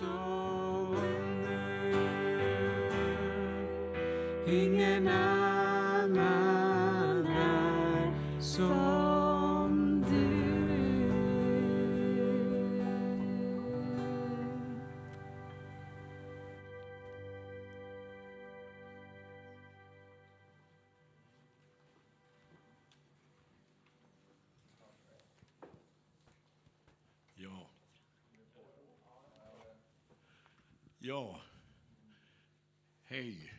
Ingen annan är som du. Ja. Ja. Hej.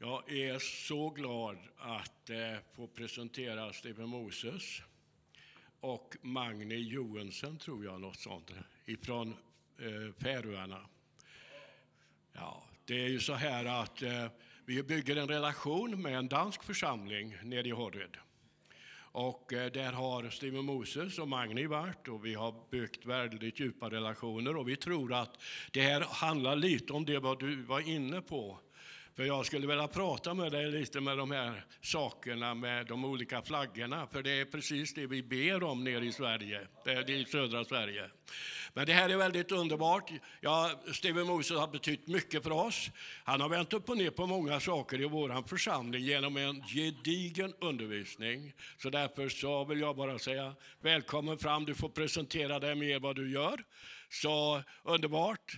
Jag är så glad att få presentera Stephen Moses och Magne Johansen, tror jag, något sånt, ifrån Färöarna. Ja, det är ju så här att vi bygger en relation med en dansk församling nere i Horred. Och där har Stephen Moses och Magne varit, och vi har byggt väldigt djupa relationer. Och vi tror att det här handlar lite om det vad du var inne på. För jag skulle vilja prata med dig lite med de här sakerna, med de olika flaggorna. För det är precis det vi ber om nere i Sverige, i södra Sverige. Men det här är väldigt underbart. Ja, Stephen Moses har betytt mycket för oss. Han har vänt upp och ner på många saker i vår församling genom en gedigen undervisning. Så därför så vill jag bara säga välkommen fram. Du får presentera dig mer vad du gör. Så underbart.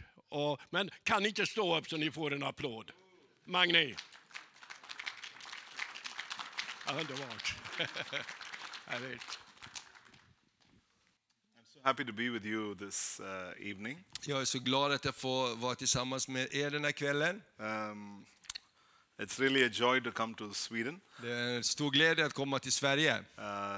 Men kan inte stå upp så ni får en applåd. Magne. Underbart. I'm so happy to be with you this evening. Jag är så glad att jag får vara tillsammans med er den här kvällen. It's really a joy to come to Sweden. Det är en stor glädje att komma till Sverige.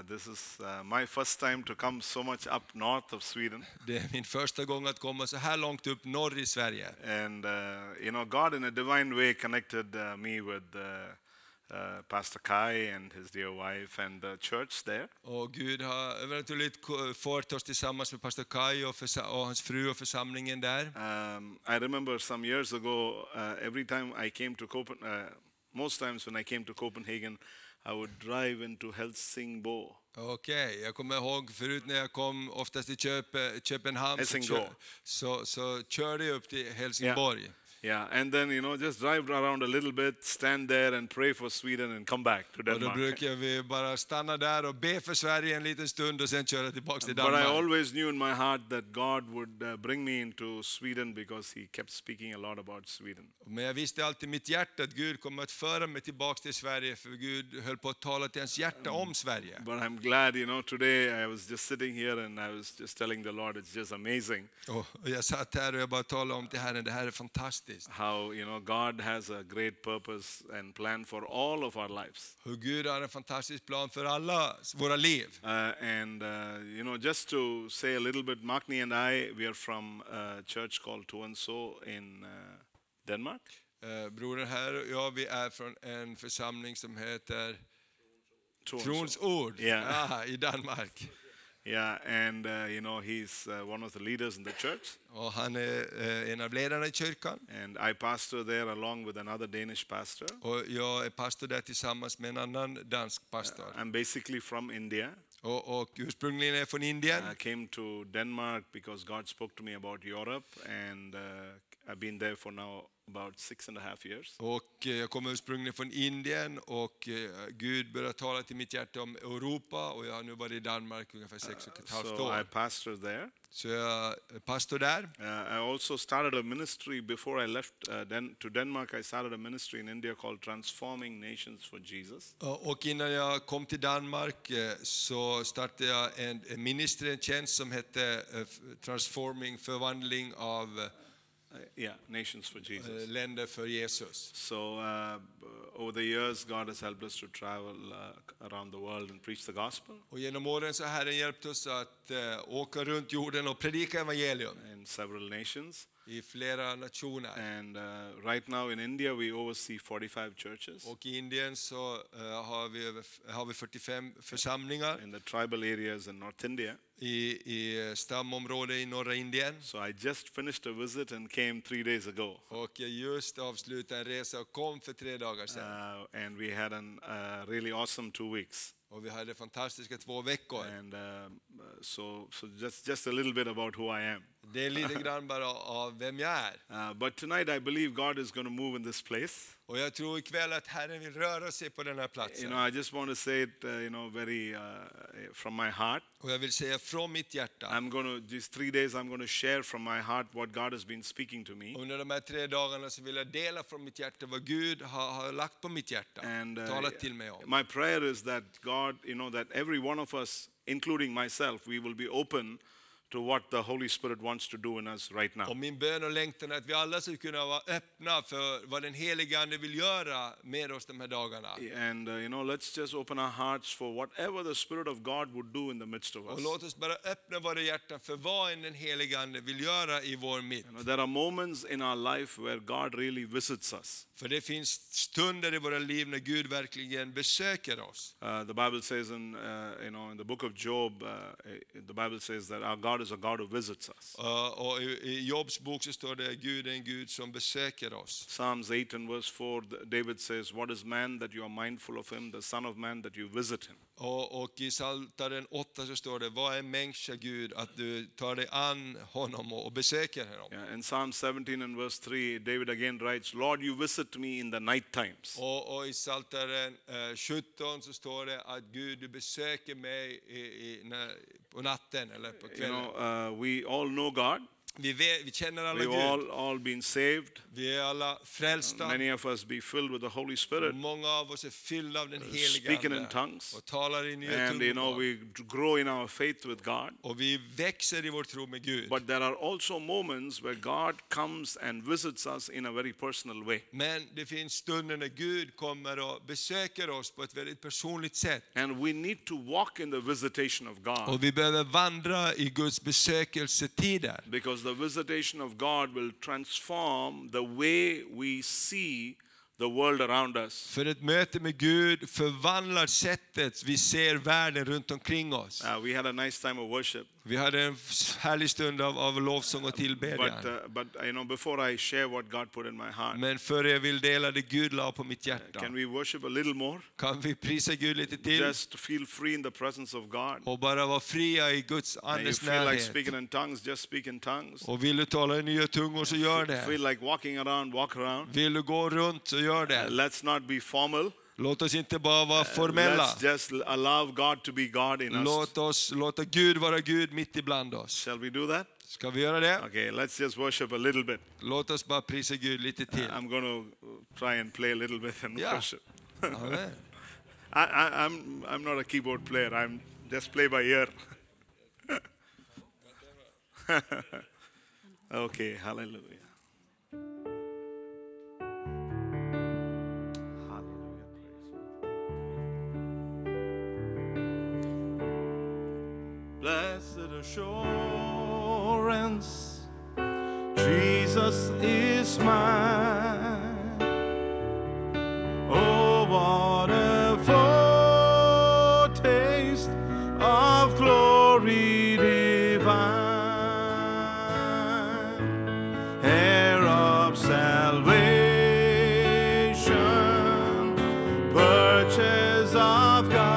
This is my first time to come so much up north of Sweden. Det är min första gång att komma så här långt upp norr i Sverige. And you know, God in a divine way connected me with Pastor Kai and his dear wife and the church there. Och Gud har övernaturligt fört oss tillsammans med Pastor Kai och hans fru och församlingen där. I remember some years ago, every time I came to Copenhagen, most times when I came to Copenhagen, I would drive into Helsingborg. Okej, jag kommer ihåg förut när jag kom oftast till Köpenhamn så körde jag upp till Helsingborg. Yeah. Yeah, and then you know, just drive around a little bit, stand there and pray for Sweden and come back to Denmark. Och då brukar vi bara stanna där och be för Sverige en liten stund och sen köra tillbaka till Danmark. But I always knew in my heart that God would bring me into Sweden because he kept speaking a lot about Sweden. Men jag visste alltid i mitt hjärta att Gud kommer att föra mig tillbaka till Sverige, för Gud höll på att tala till ens hjärta om Sverige. But I'm glad, you know, today I was just sitting here and I was just telling the Lord it's just amazing. Och jag satt här och jag bara talade om till Herren, det här är fantastiskt. How you know God has a great purpose and plan for all of our lives. Hur Gud har en fantastisk plan för alla våra liv. And you know, just to say a little bit, Magne and I, we are from a church called Tronsord in Denmark. Bror här och jag, vi är från en församling som heter Tronsord. Yeah. Ah, i Danmark. Yeah, and you know, he's one of the leaders in the church. Och han är en av ledarna i kyrkan. And I pastor there along with another Danish pastor. Och jag är pastor där tillsammans med en annan dansk pastor. I'm basically from India. Och ursprungligen är från Indien. I came to Denmark because God spoke to me about Europe and I've been there for now about 6.5 years. Och jag kommer ursprungligen från Indien och Gud började tala till mitt hjärta om Europa och jag har nu varit i Danmark ungefär 6.5 år. So I pastor there. Så jag pastor där. I also started a ministry before I left to Denmark. I started a ministry in India called Transforming Nations for Jesus. Och innan jag kom till Danmark så startade jag en ministry, en tjänst som hette Transforming, förvandling av nations for Jesus. Länder för Jesus. So over the years God has helped us to travel around the world and preach the gospel. Och genom åren så Herren hjälpt oss att åka runt jorden och predika evangelium. In several nations. I flera nationer. And right now in India we oversee 45 churches. Och i Indien så har vi 45 församlingar. In the tribal areas in North India. I stamområdet i norra Indien. So I just finished a visit and came 3 days ago. Och jag just avslutade en resa och kom för 3 dagar sedan. And we had an really awesome 2 weeks. Och vi hade fantastiska 2 veckor. And so just a little bit about who I am. Det är lite grann bara av vem jag är. But tonight I believe God is going to move in this place. Och jag tror ikväll att Herren vill röra sig på den här platsen. You know, I just want to say it, you know, very from my heart. Och jag vill säga från mitt hjärta. I'm going to these 3 days I'm going to share from my heart what God has been speaking to me. Under de här 3 dagarna så vill jag dela från mitt hjärta vad Gud har lagt på mitt hjärta. And talat till mig om. My prayer is that God, you know, that every one of us, including myself, we will be open to what the Holy Spirit wants to do in us right now. Och min bön och längtan är att vi alla ska kunna vara öppna för vad den helige Ande vill göra med oss de här dagarna. And you know, let's just open our hearts for whatever the Spirit of God would do in the midst of us. Och låt oss bara öppna våra hjärtan för vad den helige Ande vill göra i vår mitt. You know, there are moments in our life where God really visits us. För det finns stunder i våra liv när Gud verkligen besöker oss. The Bible says in you know, in the book of Job, the Bible says that our God is a God who visits us. Och i Jobs bok så står det Gud är en Gud som besöker oss. Psalms 8 and verse 4 David says, what is man that you are mindful of him, the son of man that you visit him. Och i Saltaren 8 så står det, vad är människa Gud att du tar dig an honom och besöker honom. Yeah, in Psalm 17 and verse 3 David again writes, Lord you visit me in the night times. Och i Saltaren 17 så står det att Gud du besöker mig på natten eller på kvällen. We all know God. Vi känner alla Gud. We've all been saved. Vi är alla frälsta. Many of us be filled with the Holy Spirit. Många av oss är fyllda av den heliga Ande. Speaking in tongues. Och talar i nya tungor. And you know we grow in our faith with God. Och vi växer i vår tro med Gud. But there are also moments where God comes and visits us in a very personal way. Men det finns stunder när Gud kommer och besöker oss på ett väldigt personligt sätt. And we need to walk in the visitation of God. Och vi behöver vandra i Guds besökelsetider. Because the visitation of God will transform the way we see the world around us. För ett möte med Gud förvandlar sättet vi ser världen runt omkring oss. We had a nice time of worship. Vi hade en härlig stund av lovsång och tillbedjan. But you know, before I share what God put in my heart. Men för jag vill dela det Gud la på mitt hjärta. Can we worship a little more? Kan vi prisa Gud lite till? Just feel free in the presence of God. Och bara vara fria i Guds andes närhet. Feel like speaking in tongues, just speak in tongues. Och vill du tala i nya tungor så gör det. Feel like walking around, walk around. Vill du gå runt så gör det. Let's not be formal. Låt oss inte bara vara formella. Let's just allow God to be God in us. Låta Gud vara Gud mitt ibland oss. Shall we do that? Ska vi göra det? Okay, let's just worship a little bit. Låt oss bara prisa Gud lite till. I'm going to try and play a little bit and worship. Amen. I'm not a keyboard player. I'm just play by ear. Okay, hallelujah. Blessed assurance, Jesus is mine. Oh, what a foretaste of glory divine, heir of salvation, purchase of God.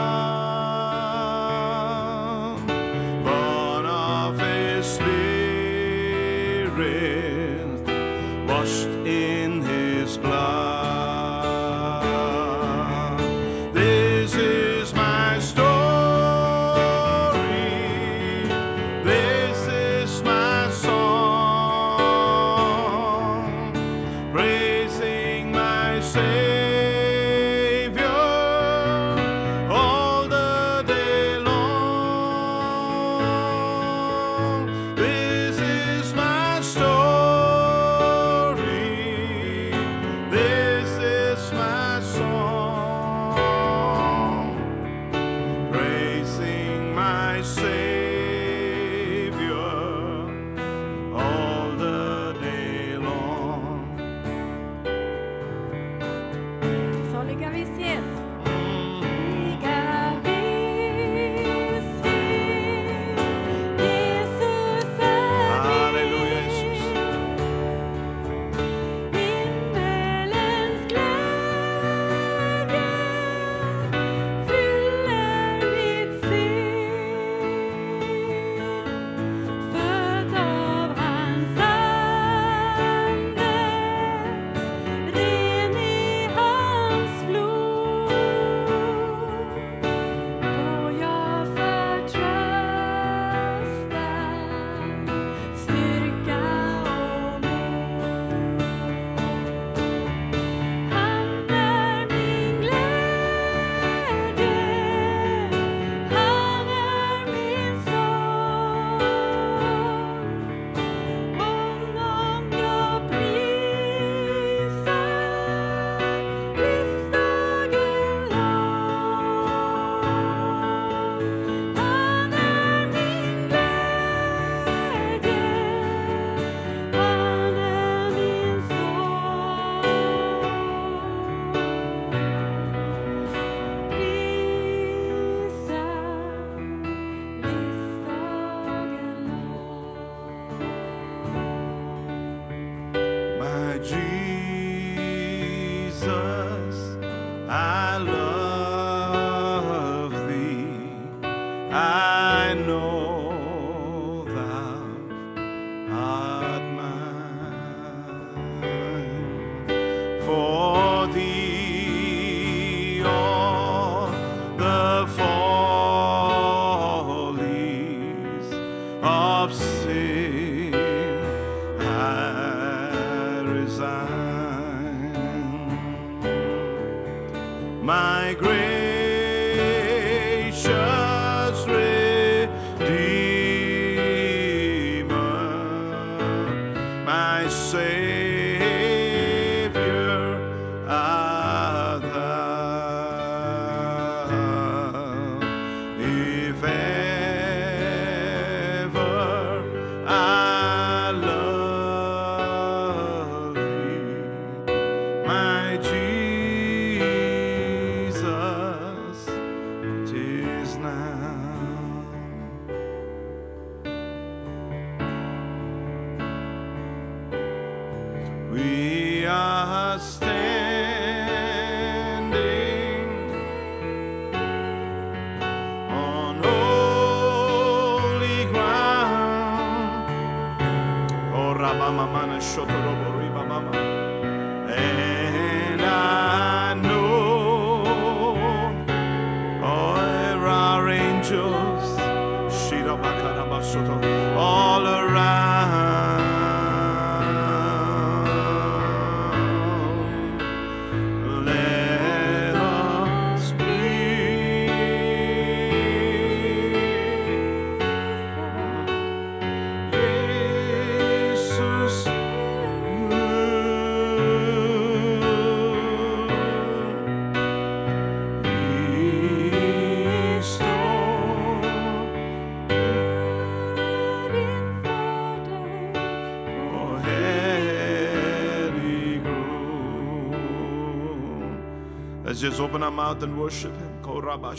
Just open our mouth and worship him. Hallelujah.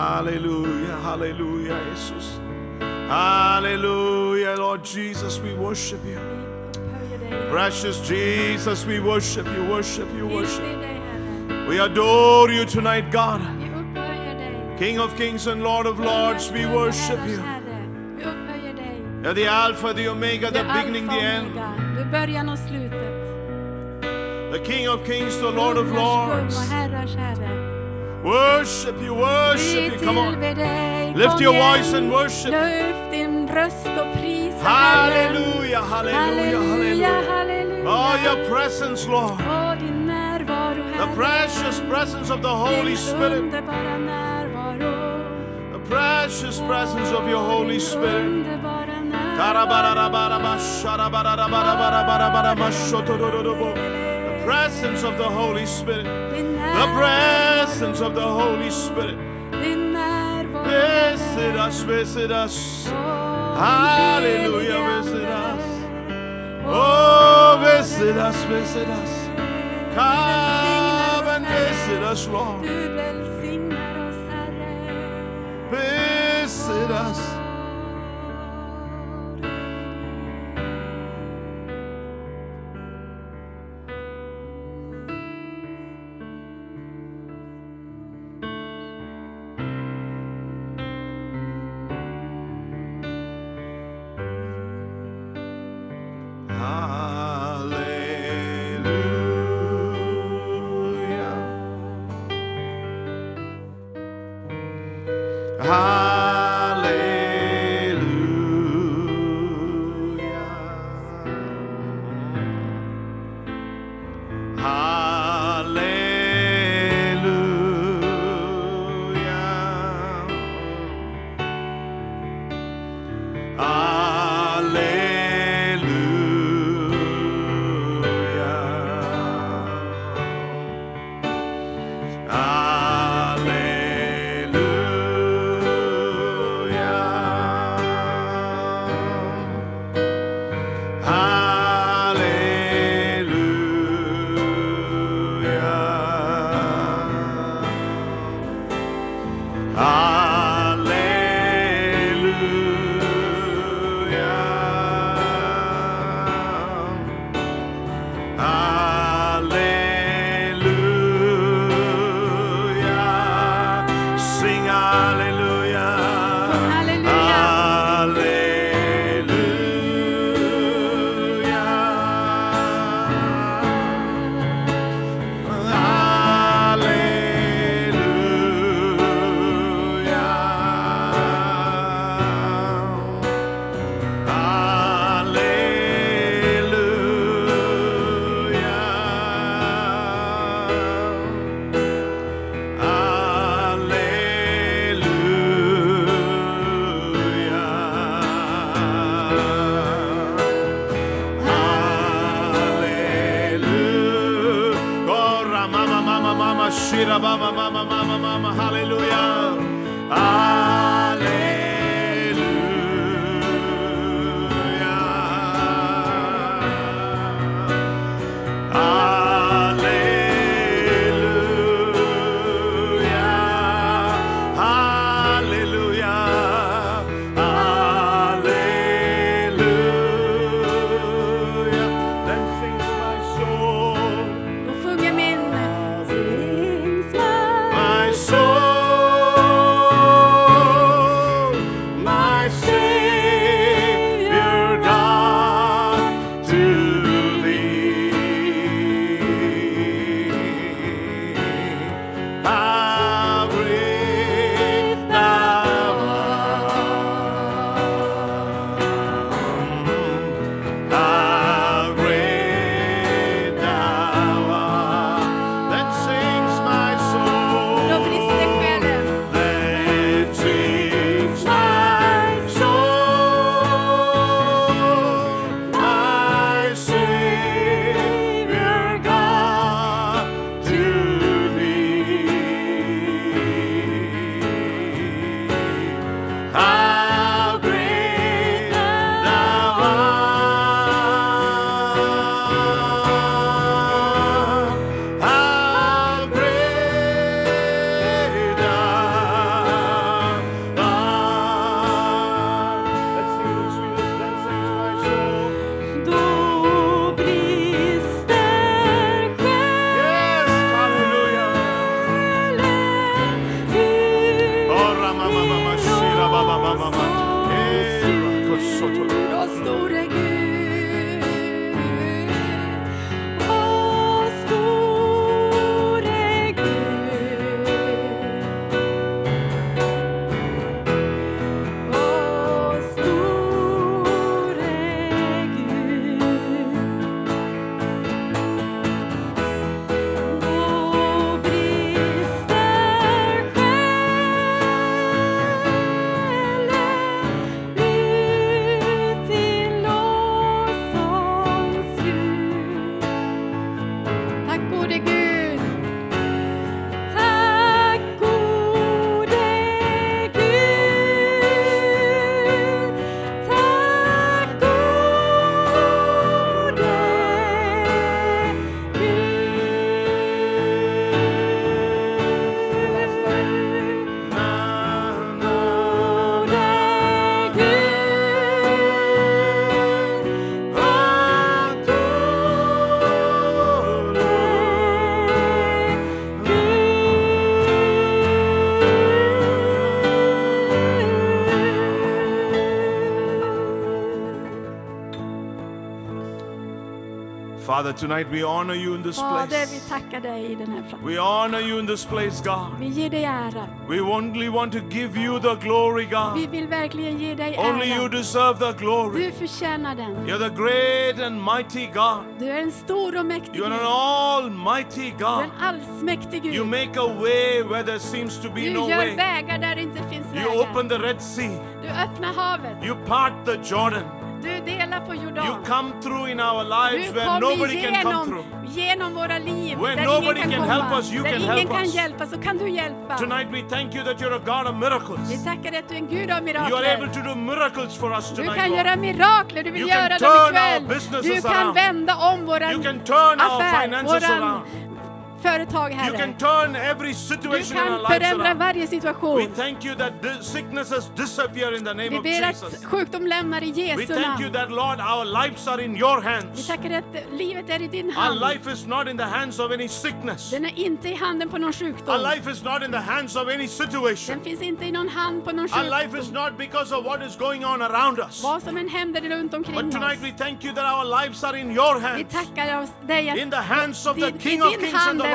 Hallelujah, hallelujah, Jesus. Hallelujah, Lord Jesus, we worship you. Precious Jesus, we worship you, worship you, worship you. We adore you tonight, God. King of kings and Lord of lords, we worship you. You're the Alpha, the Omega, the beginning, the end. The King of kings, the Lord of lords. Worship you, come on. Lift your voice and worship. Hallelujah, hallelujah, hallelujah. Oh, your presence, Lord. The precious presence of the Holy Spirit. The precious presence of your Holy Spirit. The presence of the Holy Spirit. The presence of the Holy Spirit. Visit us, visit us. Hallelujah, visit us. Oh, visit us, visit us. Come and visit us, Lord. Visit us. Hallelujah. Shira baba mama mama mama hallelujah. Hallelujah. Father, tonight we honor you in this place. Fader, vi tackar dig i den här platsen. We honor you in this place, God. Vi ger dig ära. We only want to give you the glory, God. Vi vill verkligen ge dig ära. Only you deserve the glory. Du förtjänar den. You're the great and mighty God. Du är en stor och mäktig Gud. You're an almighty God. Du är en allsmäktig Gud. You make a way where there seems to be no way. Du gör vägar där det inte finns vägar. You open the Red Sea. Du öppnar havet. You part the Jordan. You come through in our lives where nobody can come through. Genom våra liv, where nobody can help us, you can help us. Kan du hjälpa. Tonight we thank you that you're a God of miracles. Vi tackar dig att du är en Gud av mirakler. You are able to do miracles for us tonight. Du kan göra mirakler, du vill you göra dem ikväll. Du kan around. Vända om våran affär. You can turn our finances around. Företag, Herre. You can turn every situation in our lives. Du kan förändra varje situation. We thank you that sicknesses disappear in the name of Jesus. Vi ber att sjukdom lämnar i Jesu namn. We thank you that Lord our lives are in your hands. Vi tackar att livet är i din hand. Our life is not in the hands of any sickness. Den är inte i handen på någon sjukdom. Our life is not in the hands of any situation. Den finns inte i någon hand på någon sjukdom. Our life is not because of what is going on around us. Vad som än händer runt omkring oss. But tonight we thank you that our lives are in your hands. Vi tackar dig. In the hands of the King of Kings and the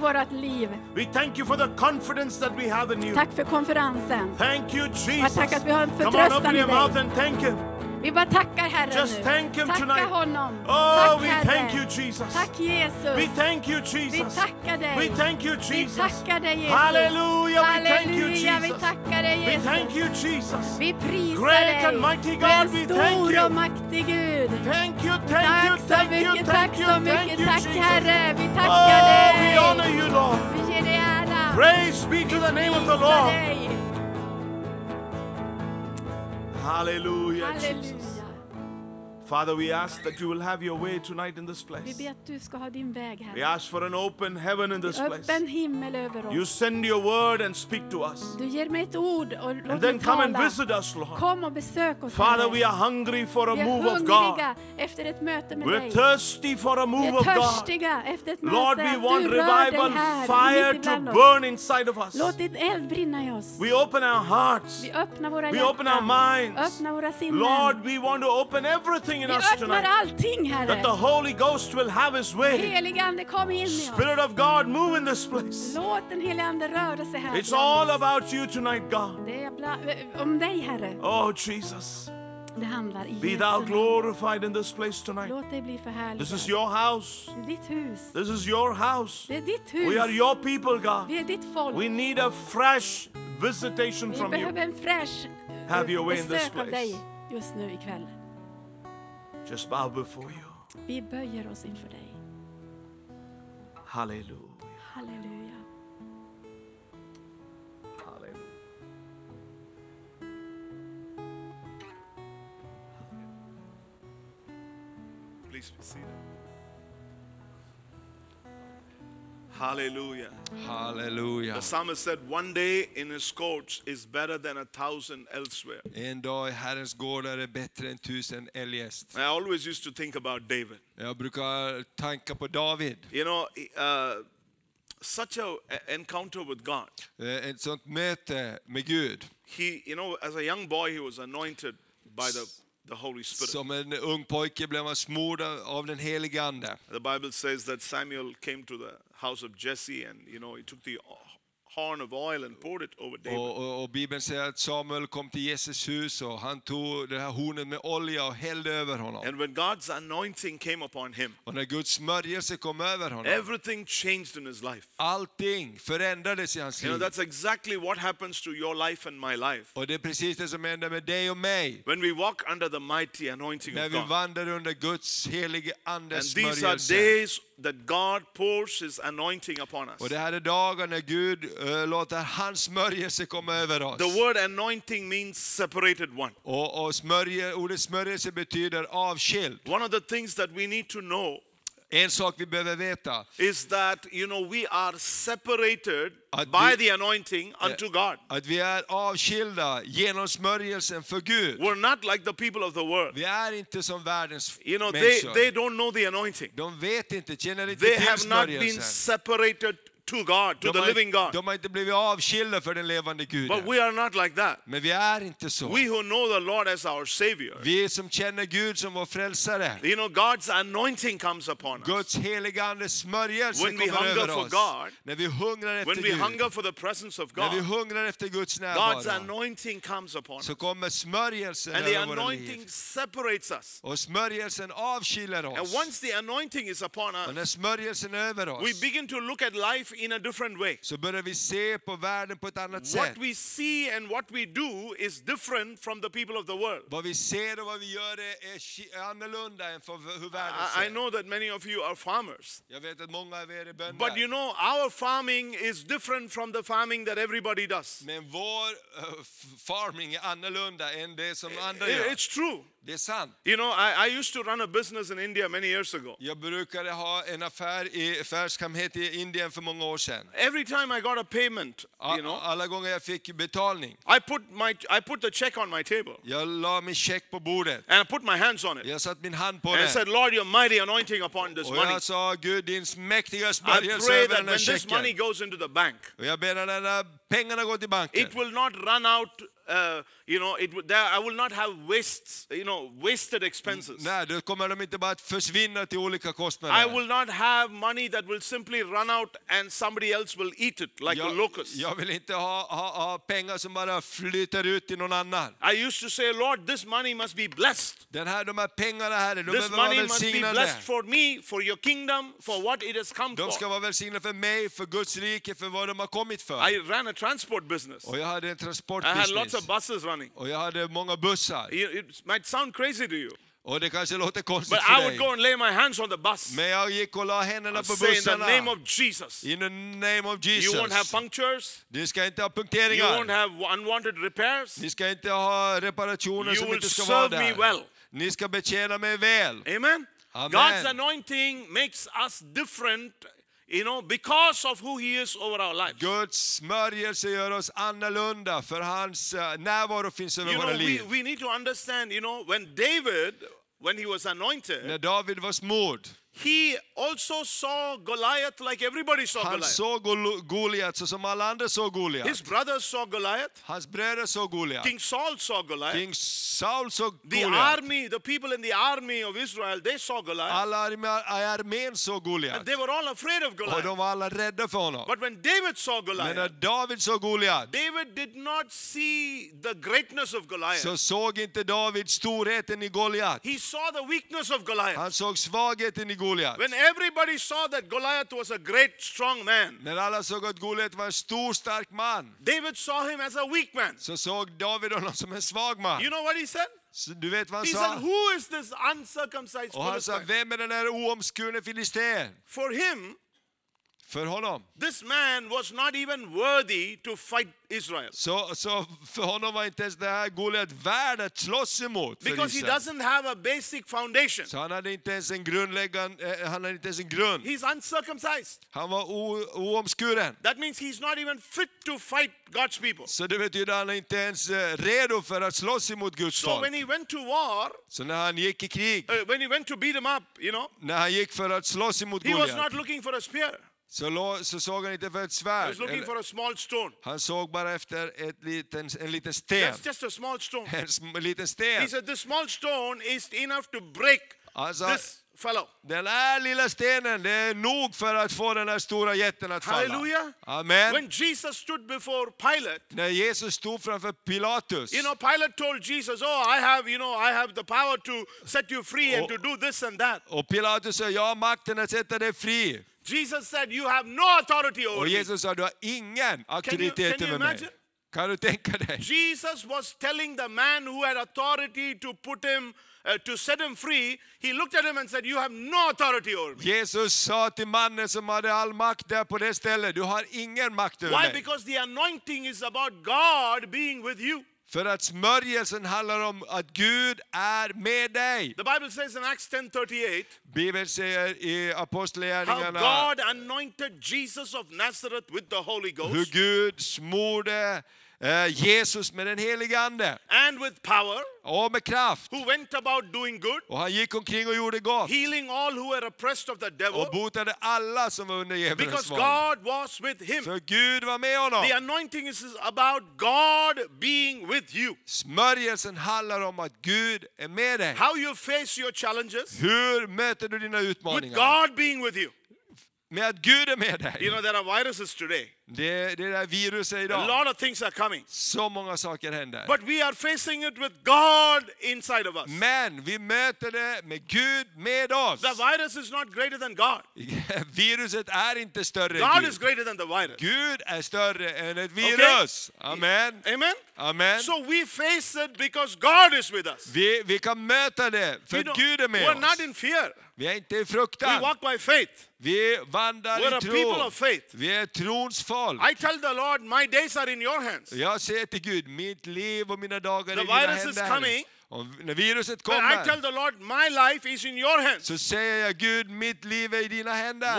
vårat liv. We thank you for the confidence that we have in you. Tack för konferensen. Thank you Jesus. Tack att vi har en förtröstan i dig. Vi bara tackar Herren nu. Just thank him tonight. Tacka honom. Oh, we thank you Jesus. Tack Jesus. We thank you Jesus. Vi tackar dig. We thank you Jesus. Vi tackar dig Jesus. Hallelujah. We thank you Jesus. Vi tackar dig Jesus. We thank you Jesus. Vi prisar dig. Great and mighty God, we thank you. Mäktig Gud. Thank you, thank you, thank you, thank you, thank you Jesus. Tack Herre, vi tackar dig. Oh, we honor you Lord. Praise be to the name of the Lord. Hallelujah, Jesus. Father, we ask that you will have your way tonight in this place. Vi ber att du ska ha din väg här. We ask for an open heaven in this place. Öppen himmel över oss. You send your word and speak to us. Du ger mig ett ord och låt mig tala. And then come and visit us, Lord. Kom och besök oss. Father, we are hungry for a move of God. Vi är hungriga efter ett möte med dig. We're thirsty for a move of God. Vi är törstiga efter ett möte. Lord, we want revival fire to burn inside of us. Låt din eld brinna i oss. We open our hearts. Vi öppnar våra hjärtan. We open our minds. Öppna våra sinnen. Lord, we want to open everything in us tonight, allting, that the Holy Ghost will have his way. Spirit of God, move in this place. Låt den helige ande röra sig här. It's all about you tonight, God. Det är om dig, Herre. Oh, Jesus. Det handlar i Be thou glorified in this place tonight. Låt dig bli förhärligad. This is your house. Ditt hus. This is your house. Det är ditt hus. We are your people, God. Vi är ditt folk. We need a fresh visitation from you. Vi behöver en fresh have your way in this place. Dig just nu ikväll. Just bow before you. Vi böjer oss inför dig. Halleluja. Halleluja. Halleluja. Please be seated. Hallelujah. Hallelujah. The psalmist said, one day in his courts is better than 1,000 elsewhere. En dag i Herrens gård är bättre än 1,000 eljest. I always used to think about David. Jag brukar tänka på David. You know, such an encounter with God. Ett sånt möte med Gud. He, you know, as a young boy he was anointed by the Holy Spirit. Som en ung pojke blev han smord av den helige ande. The Bible says that Samuel came to the house of Jesse and you know he took the horn of oil and poured it over David. Och Bibeln säger att Samuel kom till Jesses hus och han tog det här hornet med olja och hällde över honom. And when God's anointing came upon him. Och när Guds smörjelse kom över honom. Everything changed in his life. Allting förändrades i hans liv. You know, that's exactly what happens to your life and my life. Och det är precis det som händer med dig och mig. When we walk under the mighty anointing of God. När vi vandrar under Guds helige andes smörjelse. And these are days that God pours his anointing upon us. Och det här är dagen när Gud låter hans smörjelse komma över oss. The word anointing means separated one. Och ordet smörjelse betyder avskild. One of the things that we need to know. En sak vi behöver veta is that you know we are separated by the anointing unto God. Att vi är avskilda genom smörjelsen för Gud. We're not like the people of the world. Vi är inte som världens människor. You know they don't know the anointing. De vet inte, känner inte till smörjelsen. They have not been separated to God, to the living God. De har inte blivit avskilda för den levande Guden. But we are not like that. Men vi är inte så. We who know the Lord as our Savior. Vi som känner Gud som vår frälsare. You know, God's anointing comes upon us. Guds heliga andes smörjelse kommer över oss. God, när vi hungrar efter Gud. When we hunger for the presence of God. När vi hungrar efter Guds närvaro. God's anointing comes upon us. Så kommer smörjelsen över våra liv. And the anointing separates us. Och smörjelsen avskiljer oss. And once the anointing is upon us. Och när smörjelsen är över oss. We begin to look at life in a different way. Så börjar vi se på världen på ett annat sätt. What we see and what we do is different from the people of the world. Vad vi ser och vad vi gör är annorlunda än för hur världen ser. I know that many of you are farmers. Jag vet att många av er är bönder. But you know our farming is different from the farming that everybody does. Men vår farming är annorlunda än det som andra gör. It's true. Det är sant. You know, I used to run a business in India many years ago. Jag brukade ha en affär i affärskamhet i Indien för många år sedan. Every time I got a payment, you know, alla gånger jag fick betalning. I put the check on my table. Jag la min check på bordet. And I put my hands on it. Jag satt min hand på det. And I said, Lord, your mighty anointing upon this money. Och jag sa, Gud, din mäktiga smörjelse över den här checken. I pray that when this money goes into the bank. Och jag ber att pengarna går till banken. It will not run out. You know, I will not have wastes. You know, wasted expenses. Nej, då kommer de inte bara att försvinna till olika kostnader. I will not have money that will simply run out and somebody else will eat it like a locust. Jag vill inte ha pengar som bara flyter ut till någon annan. I used to say, Lord, this money must be blessed. De här pengarna här, this money must be blessed for me, for your kingdom, for what it has come for. De ska vara välsignade för mig, för Guds rike, för vad de har kommit för. I ran a transport business. Och jag hade en transportbusiness. I had lots of buses running. Och jag hade många bussar. It might sound crazy to you. Och det kanske låter konstigt för dig. But I would go and lay my hands on the bus. Men jag gick och la händerna på bussarna. In the name of Jesus. In the name of Jesus. You won't have punctures. Du ska inte ha punkteringar. You won't have unwanted repairs. Ni ska inte ha reparationer som inte ska vara där. You will serve me well. Ni ska betjäna mig väl. Amen. Amen. God's anointing makes us different, you know, because of who he is over our lives. Guds smörjelse gör oss annorlunda för hans närvaro finns över våra liv. We need to understand, you know, when he was anointed. När David var smord. He also saw Goliath like everybody saw Goliath. Han såg Goliath så som alla andra såg Goliath. His brothers saw Goliath. Hans bröder såg Goliath. King Saul saw Goliath. King Saul såg Goliath. The people in the army of Israel, they saw Goliath. Alla i armén såg Goliath. And they were all afraid of Goliath. Och de var alla rädda för honom. But when David saw Goliath, när David såg Goliath, David did not see the greatness of Goliath. Så såg inte David storheten i Goliath. He saw the weakness of Goliath. Han såg svagheten i Goliath. When everybody saw that Goliath was a great strong man, när alla såg att Goliath var en stor stark man, David saw him as a weak man. Så såg David honom som en svag man. You know what he said? Du vet vad han sa? He said, "Who is this uncircumcised Philistine?" Och han sa, vem är den här oomskurne filisten? For him, för honom, this man was not even worthy to fight Israel. Så för honom var inte ens det här Goliath värd att slåss emot. Because he doesn't have a basic foundation. Så han hade inte ens en grund. He's uncircumcised. Han var oomskuren. That means he's not even fit to fight God's people. Så det betyder att han inte ens redo för att slåss emot Guds folk. So when he went to war, så när han gick i krig, when he went to beat him up, you know, när han gick för att slåss emot Goliath, he was not looking for a spear. Så såg han inte för ett svärd. Han såg bara efter en liten sten. That's just a small stone. En liten sten. He said, the small stone is enough to break this fellow. Den här lilla stenen, det är nog för att få den här stora jätten att falla. Hallelujah. Amen. When Jesus stood before Pilate, när Jesus stod framför Pilatus, you know, Pilate told Jesus, "Oh, I have the power to set you free and to do this and that." Och Pilatus sa, "Jag har makten att sätta dig fri." Jesus said, "You have no authority over me." Och Jesus sa, du har ingen auktoritet över mig. Kan du tänka dig? Jesus was telling the man who had authority to put him to set him free, he looked at him and said, "You have no authority over me." Jesus sa till mannen som hade all makt där på det stället, du har ingen makt över mig. Why? Because the anointing is about God being with you. För att smörjelsen handlar om att Gud är med dig. The Bible says in Acts 10:38. Bibeln säger i Apostlagärningarna. How God anointed Jesus of Nazareth with the Holy Ghost. Hur Gud smorde Jesus med den helige ande. And with power. Och med kraft. Who went about doing good. Och han gick omkring och gjorde gott. Healing all who were oppressed of the devil. Och botade alla som var under djävulens våld. Because God was with him. För Gud var med honom. The anointing is about God being with you. Smörjelsen handlar om att Gud är med dig. How you face your challenges. Hur möter du dina utmaningar? With God being with you. Med att Gud är med dig. You know, there are viruses today. Det där viruset idag. A lot of things are coming. Så många saker händer. But we are facing it with God inside of us. Men vi möter det med Gud med oss. The virus is not greater than God. Viruset är inte större än Gud. God is greater than the virus. Gud är större än ett virus. Okay. Amen. Amen. Amen. So we face it because God is with us. Vi kan möta det för Gud är med oss. We're not in fear. Vi är inte i fruktan. We walk by faith. Vi vandrar i tro. We're a people of faith. Vi är trons folk. I tell the Lord, my days are in your hands. Jag säger till Gud, mitt liv och mina dagar är i dina händer. The virus is coming. Och när viruset kommer, I tell the Lord, my life is in your hands. Så säger jag, Gud, mitt liv är i dina händer.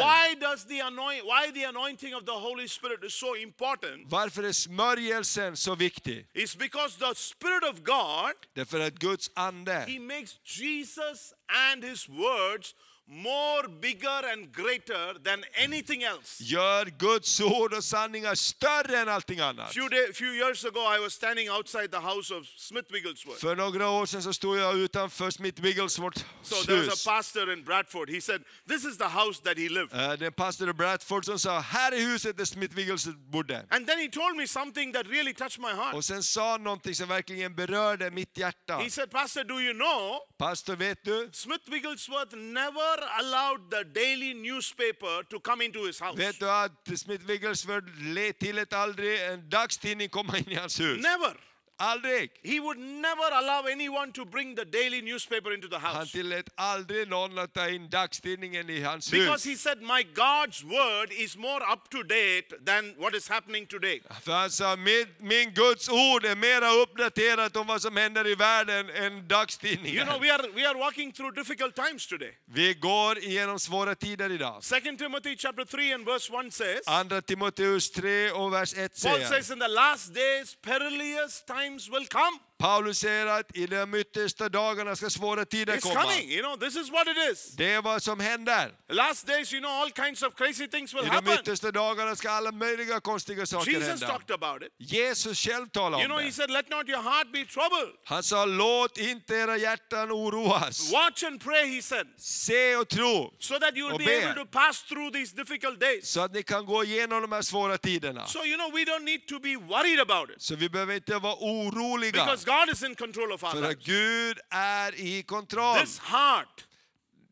Why the anointing of the Holy Spirit is so important? Varför är smörjelsen så viktig? It's because the Spirit of God. Därför att Guds ande. He makes Jesus and his words more bigger and greater than anything else. Gör Guds ord och sanningar större än allting annat. Few years ago I was standing outside the house of Smith Wigglesworth. För några år sedan så stod jag utanför Smith Wigglesworths hus. So there was a pastor in Bradford. He said, "This is the house that he lived." Den pastor i Bradford som sa, här är huset där Smith Wigglesworth bodde. And then he told me something that really touched my heart. Och sen sa någonting som verkligen berörde mitt hjärta. He said, "Pastor, do you know?" Pastor, vet du? Smith Wigglesworth never allowed the daily newspaper to come into his house. Vet du att Smith Wigglesworth lät aldrig en dagstidning komma in i hans hus? Never. Aldrig. He would never allow anyone to bring the daily newspaper into the house. Han tillät aldrig någon att ta in dagstidningen i hans hus. Because he said, my God's word is more up to date than what is happening today. För han sa, min Guds ord är mera uppdaterat om vad som händer i världen än dagstidningen. You know, we are walking through difficult times today. Vi går igenom svåra tider idag. 2 Timothy chapter 3 and verse 1 says. Andra Timoteus 3 och vers 1 säger. Paul says in the last days perilous times will come. Paulus säger att i de yttersta dagarna ska svåra tider komma. It's coming, you know, this is what it is. Det är vad som händer. Last days, you know, all kinds of crazy things will happen. I de yttersta dagarna ska alla möjliga konstiga saker hända. Jesus talked about it. Jesus själv talade om det. You know, he said, let not your heart be troubled. Han sa, låt inte era hjärtan oroas. Watch and pray, he said. Se och tro. So that you will be able to pass through these difficult days. Så att ni kan gå igenom de här svåra tiderna. So, you know, we don't need to be worried about it. Så vi behöver inte vara oroliga. Because God is in control of our lives. Gud är i kontroll. This heart,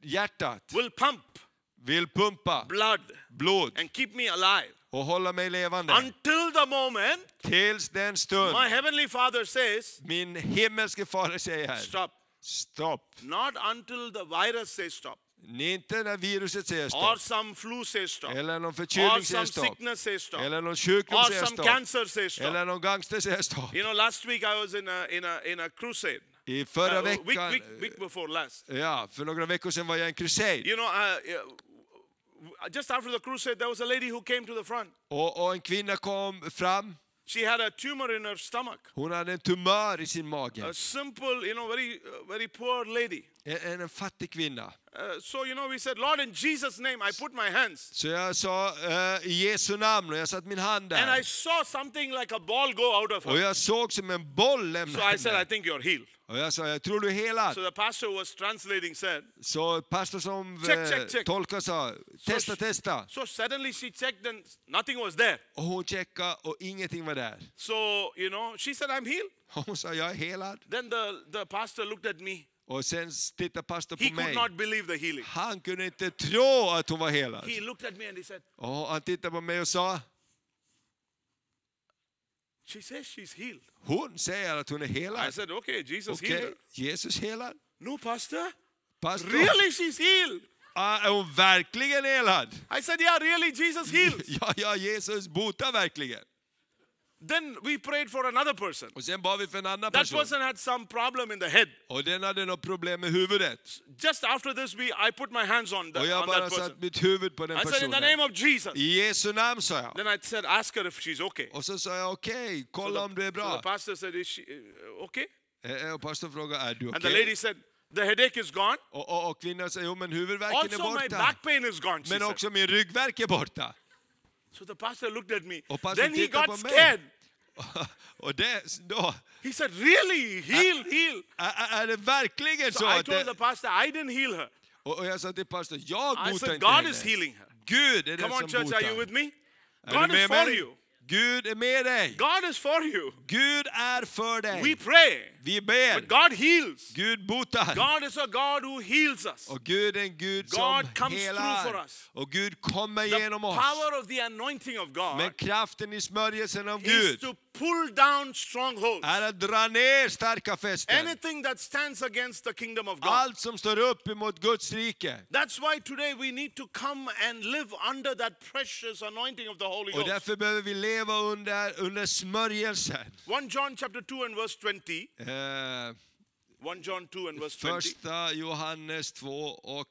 hjärtat, will pumpa blood, and keep me alive. Och hålla mig levande. Until the moment, tills den stund. My heavenly Father says, min himmelske fader säger, stop. Not until the virus says stop. Inte när viruset säger stopp. Or some flu says stop. Eller någon förkylning säger stopp. Or some sickness says stop. Eller någon sjukdom säger stopp. Or some cancer says stop. Eller någon gangster säger stopp. You know, last week I was in a crusade. I förra veckan. Week before last. Ja, för några veckor sedan var jag i en crusade. You know, just after the crusade there was a lady who came to the front. Och en kvinna kom fram. She had a tumor in her stomach. Hon hade en tumör i sin mage. A simple, you know, very poor lady. En fattig kvinna. So, you know, we said, Lord, in Jesus' name, I put my hands. Så jag sa i Jesu namn och jag satt min hand där. And I saw something like a ball go out of her. Och jag såg som en boll lämna. So I said, I think you're healed. Och jag sa, jag tror du är helad. So the pastor was translating said. Så pastor som tolkade sa, testa. So suddenly she checked and nothing was there. Och hon checkade och ingenting var där. So, you know, she said, I'm healed. Hon sa, jag är helad. Then the pastor looked at me. Och sen tittade pastor på mig. He could not believe the healing. Han kunde inte tro att hon var helad. He looked at me and he said. Och han tittade på mig och sa. She says she's healed. Hon säger att hon är helad. I said, okay, Jesus healed. Jesus helad. No, pastor. Really, she's healed. Är hon verkligen helad? I said, yeah, really, Jesus healed. ja, Jesus botar verkligen. Then we prayed for another person. Och sen bad vi för en annan person. That person had some problem in the head. Och den hade något problem med huvudet. Just after this I put my hands on that person. Och jag bara satt mitt huvud på den personen. I said, in the name of Jesus. I Jesu namn sa jag. Then I said, ask her if she's okay. Och så sa jag, okej, kolla om du är bra. So the pastor said, is she okay? Och pastorn frågade, är du okej? And the lady said, the headache is gone. Och kvinnan sa, jo men huvudvärken är borta. Also my back pain is gone. Men också min ryggvärk är borta. So the pastor looked at me. Then he got scared. Och då he said, really? Heal. Är det verkligen så? I told the pastor, I didn't heal her. Och jag sa till pastor, jag botar inte henne. I said, God is healing her. Gud är den som botar. Come on church, are you with me? God is for you. Gud är med dig. God is for you. Gud är för dig. We pray. Vi ber. But God heals. Gud botar. God is a God who heals us. Och Gud är en Gud som helar. Och Gud kommer genom oss. The power of the anointing of God. Men kraften i smörjelsen av Gud. Is to pull down strongholds. Är att dra ner starka fästen. Anything that stands against the kingdom of God. Allt som står upp emot Guds rike. That's why today we need to come and live under that precious anointing of the Holy Ghost. Och därför behöver vi leva under smörjelsen. 1 John chapter 2 and verse 20. 1 John 2 and verse 20. 1 Johannes 2 och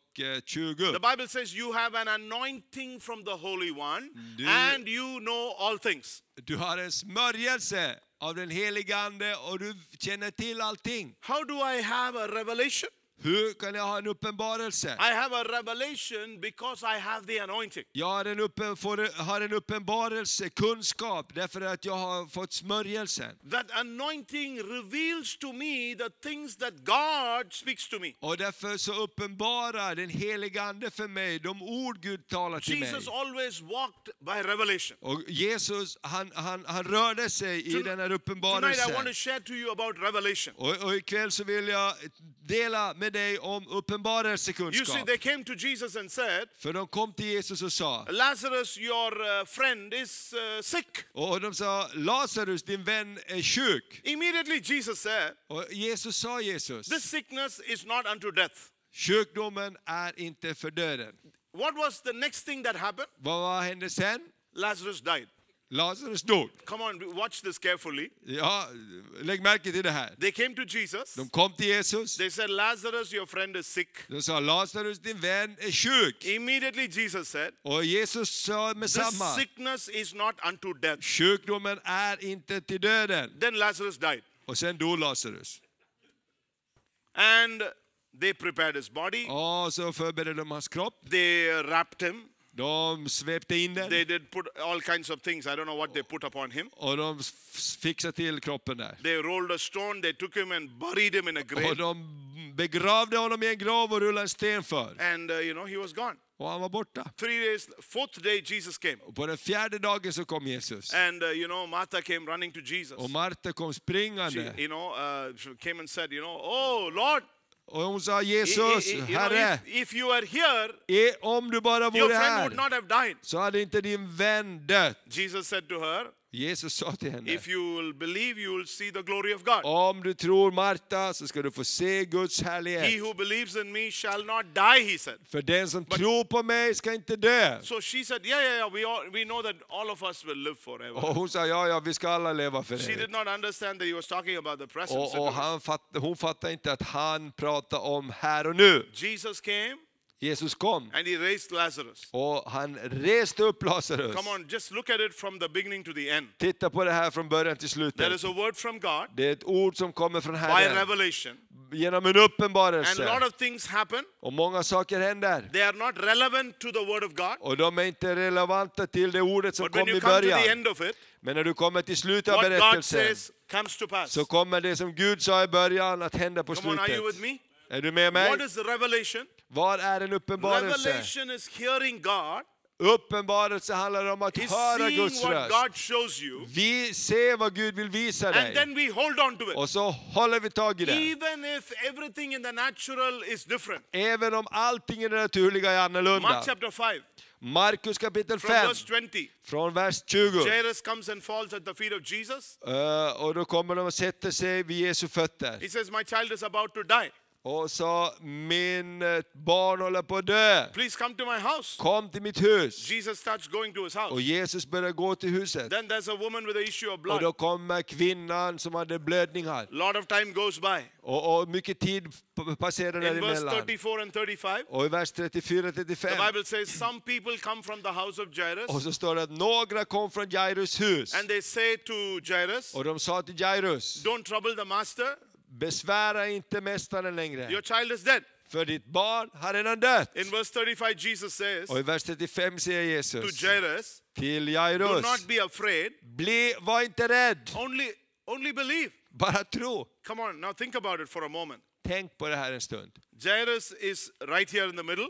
20. The Bible says you have an anointing from the Holy One and you know all things. Du har en smörjelse av den helige ande och du känner till allting. How do I have a revelation? Hur kan jag ha en uppenbarelse? I have a revelation because I have the anointing. Jag har en uppenbarelse, kunskap, därför att jag har fått smörjelsen. That anointing reveals to me the things that God speaks to me. Och därför så uppenbarar den helige ande för mig de ord Gud talar till mig. Jesus always walked by revelation. Och Jesus han rörde sig i den här uppenbarelsen. Tonight I want to share to you about revelation. Och ikväll så vill jag dela med dig om uppenbarelsekunskap. You see, they came to Jesus and said, för de kom till Jesus och sa, Lazarus, your friend is sick. Och de sa, Lazarus, din vän är sjuk. Immediately Jesus said, och Jesus sa Jesus, this sickness is not unto death. Sjukdomen är inte för döden. What was the next thing that happened? Vad hände sen? Lazarus died. Lazarus dog. Come on, watch this carefully. Ja, lägg märke till det här. They came to Jesus. De kom till Jesus. They said, Lazarus, your friend is sick. De sa, Lazarus, din vän är sjuk. Immediately Jesus said, och Jesus sa med samma, this sickness is not unto death. Sjukdomen är inte till döden. Then Lazarus died. Och sen dog Lazarus. And they prepared his body. Och så förberedde de hans kropp. They wrapped him. De svepte in den. They did put all kinds of things. I don't know what they put upon him. Och de fixade till kroppen där. They rolled a stone. They took him and buried him in a grave. Och de begravde honom i en grav och rullade en sten för. And you know, he was gone. Och han var borta. 3 days, fourth day Jesus came. Och på den fjärde dagen så kom Jesus. And you know, Martha came running to Jesus. Och Martha kom springande. She, you know, she came and said, you know, oh Lord. Och hon sa, Jesus, Herre, if you are here, om du bara vore här, så hade inte din vän dött. Jesus said to her, Jesus sa till henne, if you will believe, you will see the glory of God. Om du tror, Martha, så ska du få se Guds härlighet. He who believes in me shall not die, he said. För den som tror på mig ska inte dö. So she said, yeah, we know that all of us will live forever. Och hon sa, ja, vi ska alla leva för evigt. She did not understand that he was talking about the present. Och hon fattade inte att han pratade om här och nu. Jesus kom. And he raised Lazarus. Och han reste upp Lazarus. Come on, just look at it from the beginning to the end. Titta på det här från början till slutet. There is a word from God. Det är ett ord som kommer från Herren. By revelation. Genom en uppenbarelse. And a lot of things happen. Och många saker händer. They are not relevant to the word of God. Och de är inte relevanta till det ordet som kom i början. To the end of it, men när du kommer till slutet av berättelsen, så kommer det som Gud sa i början att hända på slutet. Come on, are you with me? Är du med mig? What is the revelation? Vad är en uppenbarelse? Revelation is hearing God. Uppenbarelse handlar om att höra Guds röst. Vi ser vad Gud vill visa dig. And then we hold on to it. Och så håller vi tag i det. Even if everything in the natural is different. Även om allting i det naturliga är annorlunda. Mark chapter 5. Markus kapitel 5. Från vers 20. Jairus comes and falls at the feet of Jesus. Och då kommer de och sätter sig vid Jesu fötter. He says, my child is about to die. Och sa, min barn håller på att dö. Please come to my house. Kom till mitt hus. Jesus starts going to his house. Och Jesus börjar gå till huset. Then there's a woman with an issue of blood. Och då kommer kvinnan som hade blödningar. Lot of time goes by. Och mycket tid passerar däremellan. In verse 34 and 35. Och i vers 34 och 35. The Bible says some people come from the house of Jairus. Och så står det att några kom från Jairus hus. And they say to Jairus. Och de sa till Jairus. Don't trouble the master. Besvära inte mästaren längre. Your child is dead. För ditt barn har redan dött. In verse 35 Jesus says. Och i vers 35 säger Jesus. To Jairus. Till Jairus. Do not be afraid. Var inte rädd. Only believe. Bara tro. Come on, now think about it for a moment. Tänk på det här en stund. Jairus is right here in the middle.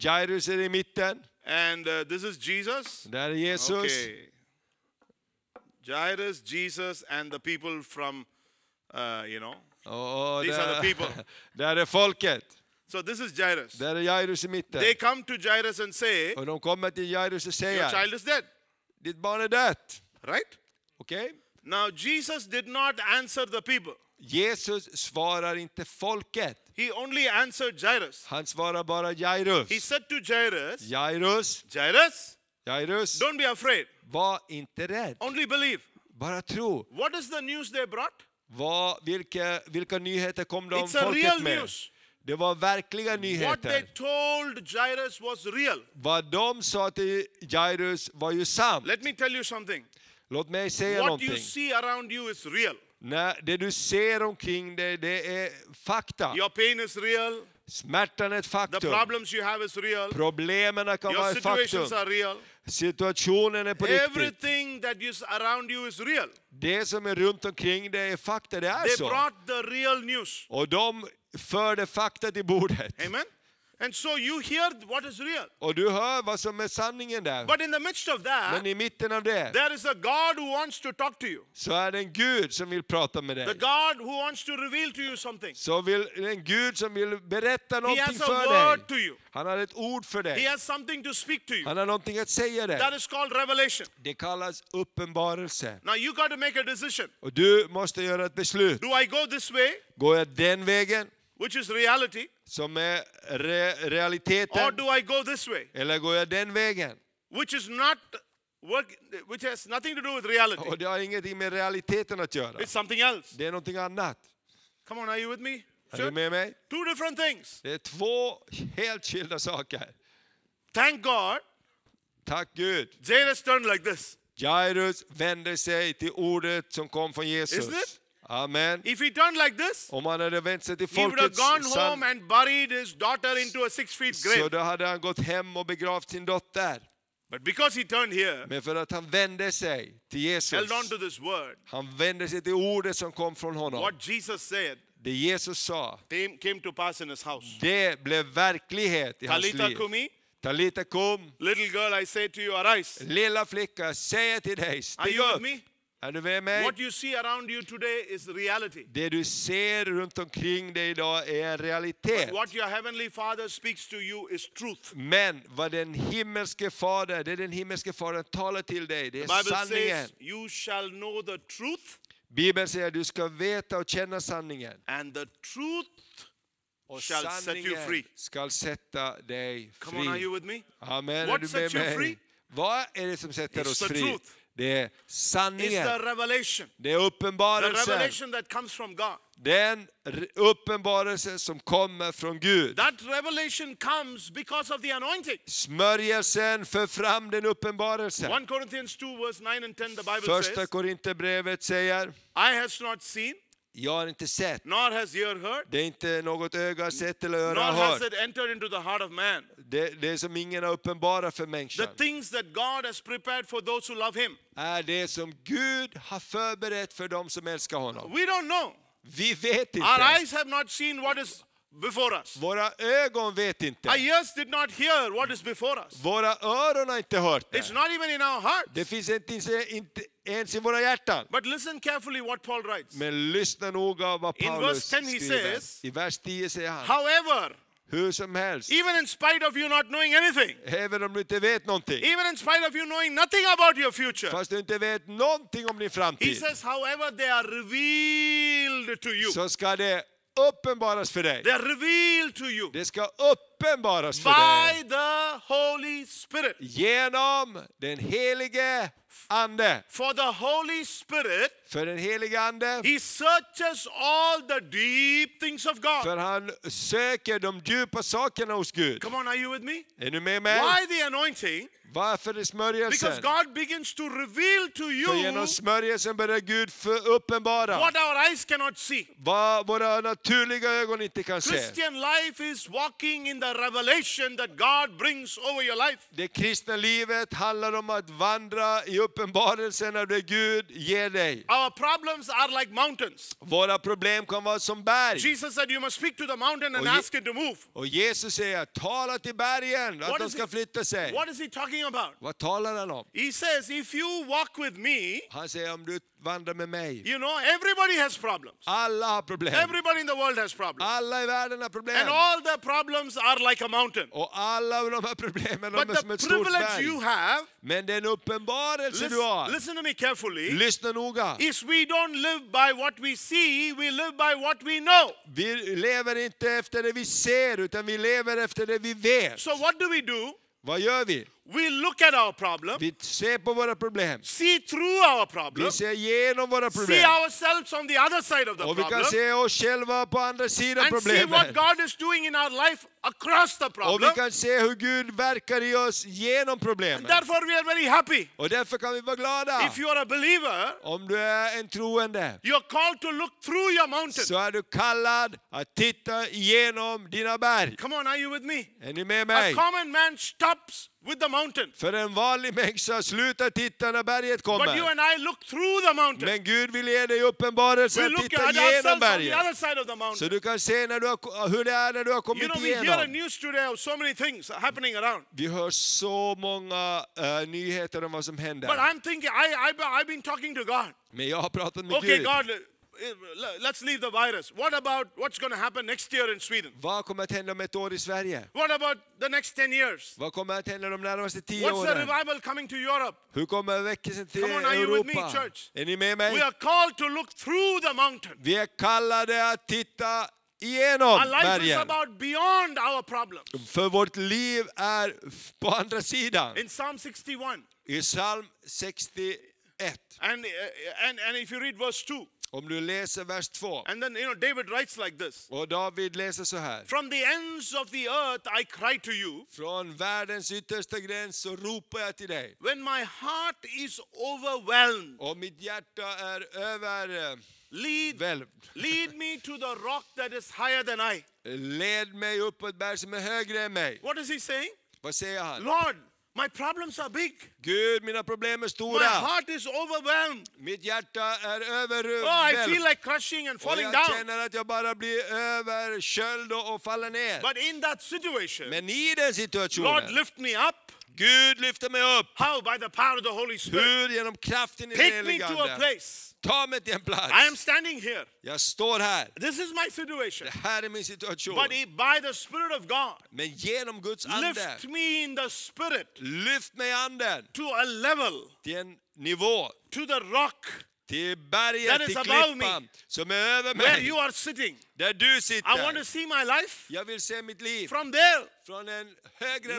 Jairus är i mitten. And this is Jesus. Där är Jesus. Okay. Jairus, Jesus and the people from you know, these are the people. Där är folket. So this is Jairus. Där är Jairus i mitten. They come to Jairus and say, och de kommer till Jairus och säger, your child is dead. Ditt barn är dött. Right? Okay. Now Jesus did not answer the people. Jesus svarar inte folket. He only answered Jairus. Han svarar bara Jairus. He said to Jairus, Jairus, don't be afraid. Var inte rädd. Only believe. Bara tro. What is the news they brought? Vilka nyheter kom de folket med? News. Det var verkliga nyheter. What they told Jairus was real. Vad de sa till Jairus var ju sant. Let me tell you something. Låt mig säga någonting. What you see around you is real. Nej, det du ser omkring dig, det är fakta. Your pain is real. Smärtan är ett faktum. The problems you have is real. Problemen kan vara ett faktum. Situationen är på riktigt. Everything that is around you is real. Det som är runt omkring dig är fakta, det är så. They brought the real news. Och de förde fakta till bordet. Amen. And so you hear what is real. Och du hör vad som är sanningen där. But in the midst of that, men i mitten av det, there is a God who wants to talk to you. Så är det en Gud som vill prata med dig. The God who wants to reveal to you something. Så vill en Gud som vill berätta någonting för dig. Han har ett ord för dig. He has something to speak to you. Han har någonting att säga dig. That is called revelation. Det kallas uppenbarelse. Now you got to make a decision. Och du måste göra ett beslut. Do I go this way? Går jag den vägen? Which is reality. Som är realiteten. Or do I go this way? Eller går jag den vägen? Which has nothing to do with reality. Och det har ingenting med realiteten att göra. It's something else. Det är någonting annat. Come on, are you with me? Är du med mig? Two different things. Det är två helt skilda saker. Thank God. Tack Gud. Jairus turned like this. Jairus vände sig till ordet som kom från Jesus. Isn't it? Amen. If he turned like this, om han hade vänt sig till folkets, he would have gone home and buried his daughter into a 6 feet grave. Så då hade han gått hem och begravt sin dotter. But because he turned here, men för att han vände sig till Jesus, held on to this word, han vände sig till ordet som kom från honom. What Jesus said, det Jesus sa, came to pass in his house. Det blev verklighet i hans liv. Talita kum, little girl, I say to you, arise. Lilla flicka, säger till dig, stig upp. What you see around you today is reality. Det du ser runt omkring dig idag är en realitet. But what your heavenly father speaks to you is truth. Men vad den himmelske fader, det den himmelske fadern talar till dig, det är sanningen. The Bible says, you shall know the truth. Bibeln säger du ska veta och känna sanningen. And the truth shall set you free. Skall sätta dig fri. Come on, are you with me? Amen. What sets you free? Vad är det som sätter oss fri? It's the truth. Det är sanningen. Det är uppenbarelsen. Den uppenbarelsen som kommer från Gud. That revelation comes because of the anointing. Smörjelsen för fram den uppenbarelsen. 1 Corinthians 2 verse 9 and 10 the Bible says. Första Korinthierbrevet säger: I has not seen. Jag har inte sett. Nor has ear heard. Det är inte något öga sett eller öra hört. Nor has it entered into the heart of man. Det är som ingen har uppenbara för människan. The things that God has prepared for those who love him. Är det som Gud har förberett för dem som älskar honom. We don't know. Vi vet inte. Our eyes have not seen what is before us. Våra ögon vet inte. Our ears did not hear what is before us. Våra öron har inte hört det. It's not even in our hearts. Det finns inte ens i våra hjärtan. But listen carefully what Paul writes. Men lyssna noga vad Paulus skriver. I vers 10 säger han. However, hur som helst. Even in spite of you not knowing anything. Även om du inte vet någonting. Even in spite of you knowing nothing about your future. Fast du inte vet någonting om din framtid. He says, however, they are revealed to you. Så ska det uppenbaras för dig. They are revealed to you. Det ska uppenbaras för dig. By the Holy Spirit. Genom den helige Ande. For the Holy Spirit. För den helige Ande. He searches all the deep things of God. För han söker de djupa sakerna hos Gud. Come on, are you with me? Är du med mig? Why the anointing? Varför det smörjelsen? Because God begins to reveal to you. För genom smörjelsen börjar Gud för uppenbara. What our eyes cannot see. Vad våra naturliga ögon inte kan se. Christian life is walking in the revelation that God brings over your life. Det kristna livet handlar om att vandra i uppenbarelsen av det Gud ger dig. Our problems are like mountains. Våra problem kan vara som berg. Jesus said you must speak to the mountain and ask it to move. Och Jesus säger tala till bergen att de ska flytta sig. What is he talking about? Vad talar han om? He says if you walk with me. Han säger om du vandrar med mig. You know everybody has problems. Alla har problem. Everybody in the world has problems. Alla i världen har problem. And all the problems are like a mountain. Och alla de här problemen är som ett stort berg. But the privilege you have. Men den uppenbarelse du har. Listen to me carefully. Lyssna noga. Is we don't live by what we see, we live by what we know. Vi lever inte efter det vi ser utan vi lever efter det vi vet. So what do we do? Vad gör vi? We look at our problem. Vi ser på våra problem. See through our problem. Vi ser igenom våra problem. See ourselves on the other side of the problem. Och vi kan se oss själva på andra sidan problemet. And see what God is doing in our life across the problem. Och vi kan se hur Gud verkar i oss genom problemet. And therefore we are very happy. Och därför kan vi vara glada. If you are a believer, om du är en troende, you are called to look through your mountain. Så är du kallad att titta igenom dina berg. Come on, are you with me? Är ni med mig? A common man stops with the mountain. För en vanlig människa slutar titta när berget kommer. But you and I look through the mountain. Men Gud vill ge dig uppenbarelse att titta genom berget. Så du kan se när du har, hur det är när du har kommit igenom. We hear the news today of so many things happening around. Vi hör så många nyheter om vad som händer. But I'm thinking, I've been talking to God. Men jag har pratat med Gud. Okay, God, let's leave the virus. What about what's going to happen next year in Sweden? Vad kommer att hända om ett år i Sverige? What about the next 10 years? Vad kommer att hända de närmaste 10 åren? What's the revival coming to Europe? Hur kommer väckelsen till Europa? Come on, are you with me, church? Är ni med mig? We are called to look through the mountain. Vi är kallade att titta igenom bergen. Our life is about beyond our problems. För vårt liv är på andra sidan. In Psalm 61. I Psalm 61. And if you read verse 2. Om du läser vers 2. And then David writes like this. Och David läser så här. From the ends of the earth I cry to you. Från världens yttersta gräns så ropar jag till dig. When my heart is overwhelmed. Och mitt hjärta är lead me to the rock that is higher than I. Led mig upp på ett berg som är högre än mig. What is he saying? Vad säger han? Lord, my problems are big. Gud, mina problem är stora. My heart is overwhelmed. Mitt hjärta är överrumpat. Oh, I feel like crushing and falling down. Jag känner att jag bara blir översköljd och faller ner. But in that situation, men i den situationen, Lord, lift me up. Gud lyfter mig upp. How? By the power of the Holy Spirit. Hur? Genom kraften i den helige Ande. Take me to a place. Ta mig till en plats. I am standing here. Jag står här. This is my situation. Det här är min situation. But by the Spirit of God. Men genom Guds ande. Lift me in the Spirit. Lyft mig i anden. To a level. Till en nivå. To the rock. Till berget, till klippan som är över mig. Where you are sitting. Där du sitter. I want to see my life. Jag vill se mitt liv. From there. Från en högre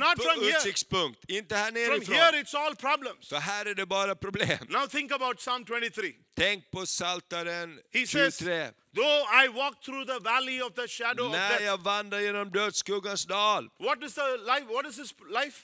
utsiktspunkt. Inte här nerifrån. From here it's all problems. För här är det bara problem. Now think about Psalm 23. Tänk på Saltaren 23. He says, though I walk through the valley of the shadow of death. När jag vandrar genom dödsskuggans dal. What is his life?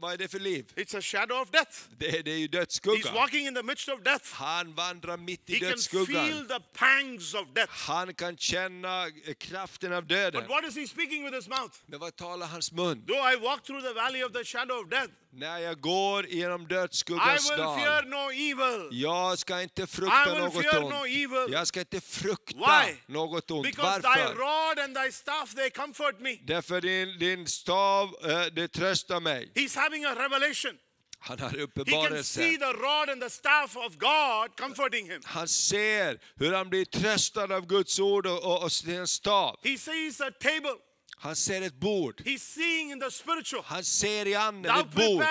Vad är det för liv? It's a shadow of death. Det är ju dödsskuggan. He's walking in the midst of death. Han vandrar mitt i dödsskuggan. He can feel the pangs of death. Han kan känna kraften av döden. But what is he speaking with his mouth? Men vad talar hans mun? Though I walk through the valley of the shadow of death. När jag går genom dödsskuggans dal. I will fear no evil. Jag ska inte frukta något ont. No evil. Jag ska inte frukta något ont. Because varför? Thy rod and thy staff they comfort me. Därför din stav det tröstar mig. He's having a revelation. Han har uppenbarelse. He can see the rod and the staff of God comforting him. Han ser hur han blir tröstad av Guds ord och sin stav. He sees a table. Han ser ett bord. He's seeing in the spiritual. Han ser i anden ett bord.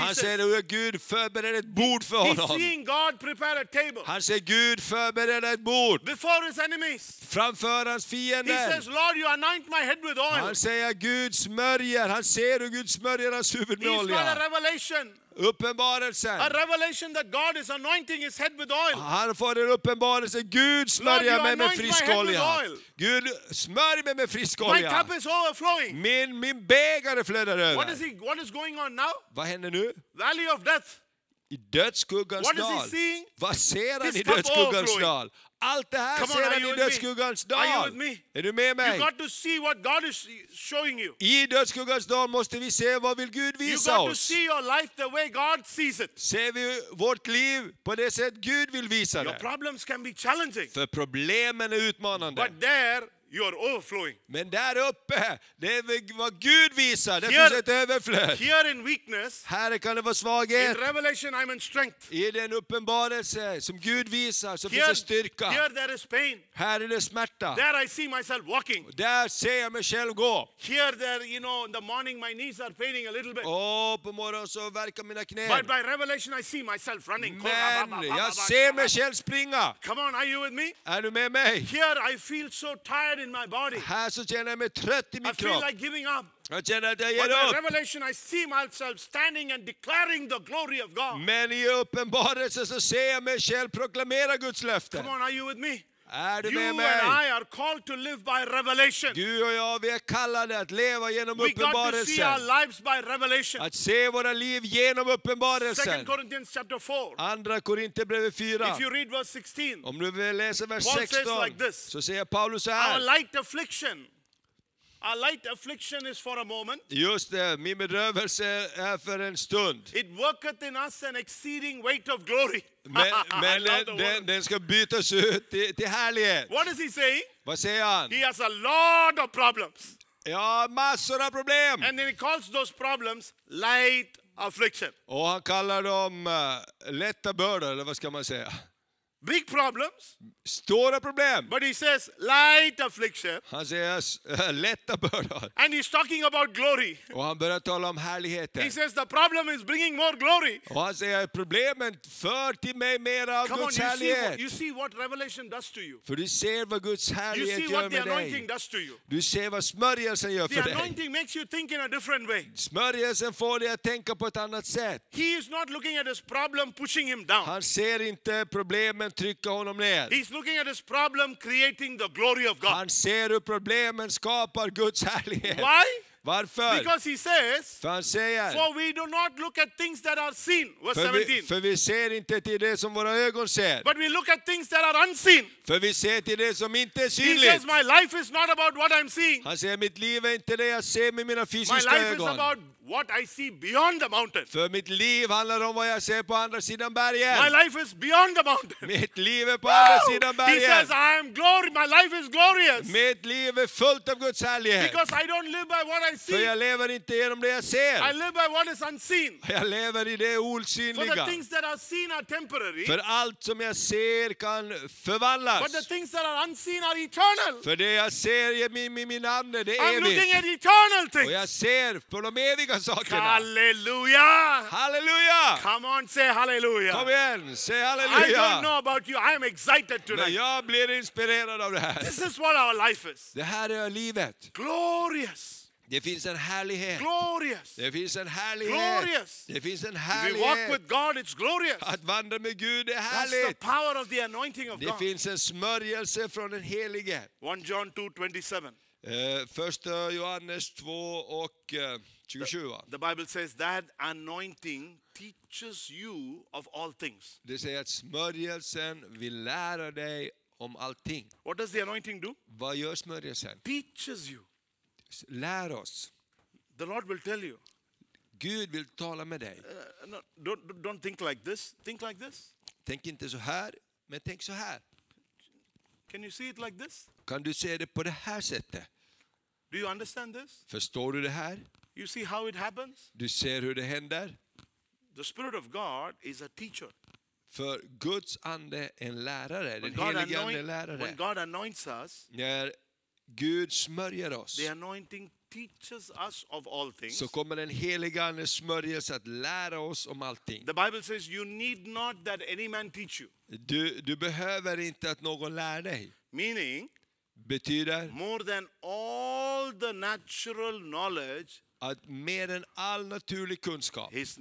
Han ser hur Gud förbereder ett bord för honom. He's seeing God prepare a table. Han ser Gud förbereda ett bord. Before his enemies. Framför hans fiender. He says, Lord, you anoint my head with oil. Han säger Gud smörjer. Han ser hur Gud smörjer hans huvud med olja. He's got a revelation. Uppenbarelsen. A revelation that God is anointing his head with oil. Han får en uppenbarelse. Gud smörjer mig med frisk olja. Gud smörjer mig med frisk olja. My cup is overflowing. Min bägare flödar över. What is going on now? Vad händer nu? Valley of death. I dödsskuggans dal. What is he seeing? Vad ser han i dödsskuggans dal? Allt det här ser han i dödsskuggans dal. Är du med mig? You got to see what God is showing you. I dödsskuggans dal måste vi se vad vill Gud visa oss. You got to see your life the way God sees it. Ser vi vårt liv på det sätt Gud vill visa det? Your problems can be challenging. För problemen är utmanande. But there you are overflowing. Men där uppe, det är vad Gud visar. Det finns ett överflöd. Here in weakness, här kan det vara svaghet. In revelation I'm in strength. I den uppenbarelse som Gud visar så finns det styrka. Here there is pain. Här är det smärta. There I see myself walking. Där ser jag mig själv gå. Here there, in the morning my knees are paining a little bit. På morgonen så verkar mina knän. But by revelation I see myself running. Men jag ser mig själv springa. Come on, are you with me? Är du med mig? Here I feel so tired in my body. Här så känner jag mig trött i min kropp. I feel like giving up. Jag känner att jag ger upp. But by revelation I see myself standing and declaring the glory of God. Men i uppenbarelsen så ser jag mig själv proklamera Guds löften. Come on, are you with me? Är du med mig? You and I are called to live by revelation. Du och jag, vi är kallade att leva genom uppenbarelsen. We got to see our lives by revelation. Att se våra liv genom uppenbarelsen. 2 Corinthians chapter 4. Andra Korinthierbrevet 4. If you read verse 16. Om du läser vers 16. Paul says like this. Så säger Paulus så här. Our light affliction. Our light affliction is for a moment. Just det, min bedrövelse är för en stund. It worketh in us an exceeding weight of glory. Men den ska bytas ut till härlighet. What is he saying? Vad säger han? He has a lot of problems. Ja, massor av problem. And then he calls those problems light affliction. Och han kallar dem lätta bördor, eller vad ska man säga? Big problems. Stora problem. But he says light affliction. Han säger lätta bördor. And he's talking about glory. Och han börjar tala om härligheten. He says the problem is bringing more glory. Och han säger problemet för till mig mer av Guds härlighet. You see what revelation does to you. För du ser vad Guds härlighet gör med dig. You see what the anointing does to you. Du ser vad smörjelsen gör för dig. The anointing makes you think in a different way. Smörjelsen får dig att tänka på ett annat sätt. He is not looking at his problem pushing him down. Han ser inte problemen trycka honom ner. He's looking at his problem creating the glory of God. Han ser hur problemen skapar Guds härlighet. Why? Varför? Because he says, för han säger, for we do not look at things that are seen. Verse 17. För vi ser inte till det som våra ögon ser. But we look at things that are unseen. För vi ser till det som inte är synligt. He says, my life is not about what I'm seeing. Han säger, mitt liv är inte det jag ser med mina fysiska ögon. My life is about what I see beyond the mountain. För mitt liv handlar om vad jag ser på andra sidan bergen. My life is beyond the mountain. Mitt liv är på andra sidan bergen. He says, I am glory. My life is glorious. Mitt liv är fullt av Guds härlighet. Because I don't live by what I see. För jag lever inte genom det jag ser. I live by what is unseen. Jag lever i det osynliga. For the things that are seen are temporary. För allt som jag ser kan förvandlas. But the things that are unseen are eternal. För det jag ser i min ande, det är evigt. I'm looking at eternal things. Och jag ser på de eviga sakerna. Halleluja! Halleluja! Come on, say halleluja! Kom igen, säg halleluja! I don't know about you, I am excited tonight. Men jag blir inspirerad av det här. This is what our life is. Det här är livet. Glorious! Det finns en härlighet. Glorious. Det finns en härlighet. Glorious. Det finns en härlighet. We walk with God, it's glorious. Att vandra med Gud är härligt. That's the power of the anointing of God. Det finns en smörjelse från den helige. 1 John 2:27. 1 Johannes 2 och 27. The Bible says that anointing teaches you of all things. Det säger att smörjelsen vill lära dig om allting. What does the anointing do? Vad gör smörjelsen? Teaches you. Lär oss. The Lord will tell you. Gud vill tala med dig. No, don't think like this. Think like this. Tänk inte så här, men tänk så här. Can you see it like this? Kan du se det på det här sättet? Do you understand this? Förstår du det här? You see how it happens? Du ser hur det händer? The Spirit of God is a teacher. För Guds ande är en lärare, den helige ande är lärare. When God anoints us, när Gud smörjer oss. The anointing teaches us of all things. Så kommer den heliga ande smörjas att lära oss om allting. The Bible says you need not that any man teach you. Du behöver inte att någon lär dig. Meaning betyder more than all the natural knowledge, att mer än all naturlig kunskap. His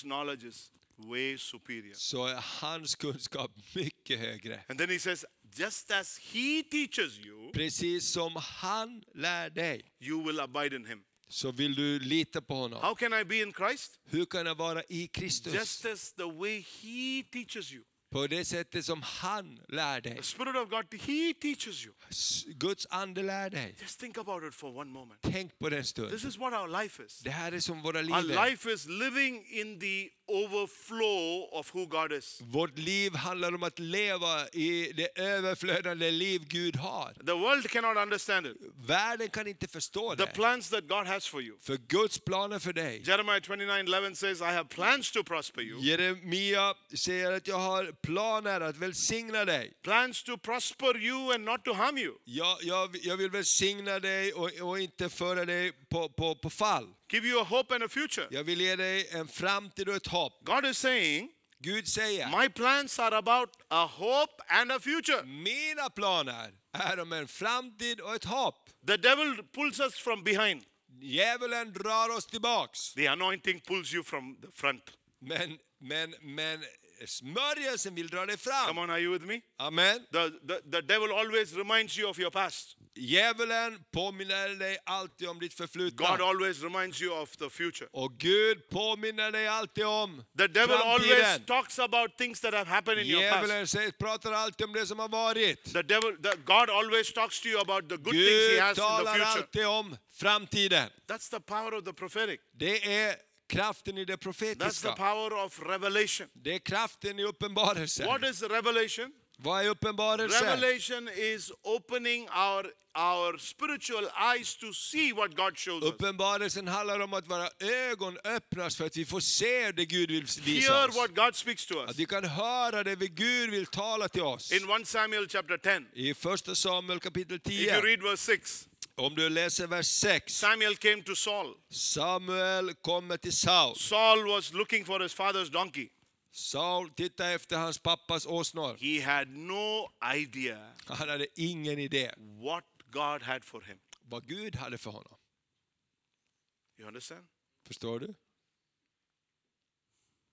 knowledge is way superior. Så är hans kunskap mycket högre. And then he says, just as he teaches you, precis som han lär dig, you will abide in him. Så vill du lita på honom. How can I be in Christ? Hur kan jag vara i Kristus? Just as the way he teaches you. På det sättet som han lär dig. The Spirit of God, he teaches you. Guds ande lär dig. Just think about it for one moment. Tänk på den stund. This is what our life is. Det här är som våra liv. Our life is living in the overflow of who God is. Vårt liv handlar om att leva i det överflödande liv Gud har. The world cannot understand it. Världen kan inte förstå det. The plans that God has for you. För Guds planer för dig. Jeremia 29:11 says, I have plans to prosper you. Jeremia säger att jag har planer att välsigna dig. Plans to prosper you and not to harm you. Jag vill välsigna dig och inte föra dig på fall. Give you a hope and a future. Jag vill ge dig en framtid och ett hopp. God is saying, Gud säger, my plans are about a hope and a future. Mina planer är om en framtid och ett hopp. The devil pulls us from behind. Djävulen drar oss tillbaks. The anointing pulls you from the front. Men smörjelsen vill dra dig fram. Come on, are you with me? Amen. The devil always reminds you of your past. Djävulen påminner dig alltid om ditt förflutna. God always reminds you of the future. Och Gud påminner dig alltid om the devil framtiden. Always talks about things that have happened in your past. Djävulen pratar alltid om det som har varit. God always talks to you about the good Gud things he has in the future. Gud talar alltid om framtiden. That's the power of the prophetic. Det är kraften i det profetiska. That's the power of revelation. Det är kraften i uppenbarelsen. What is revelation? Vad är uppenbarelse? Revelation is opening our spiritual eyes to see what God shows us. Uppenbarelsen handlar om att våra ögon öppnas för att vi får se det Gud vill visa oss. Hear what God speaks to us. Att vi kan höra det vi Gud vill tala till oss. In 1 Samuel chapter 10. I 1 Samuel kapitel 10. If you read verse 6. Om du läser vers 6. Samuel came to Saul. Samuel kom till Saul. Saul was looking for his father's donkey. Saul tittade efter hans pappas åsnor. He had no idea. Han hade ingen idé. What God had for him. Vad Gud hade för honom. You understand? Förstår du?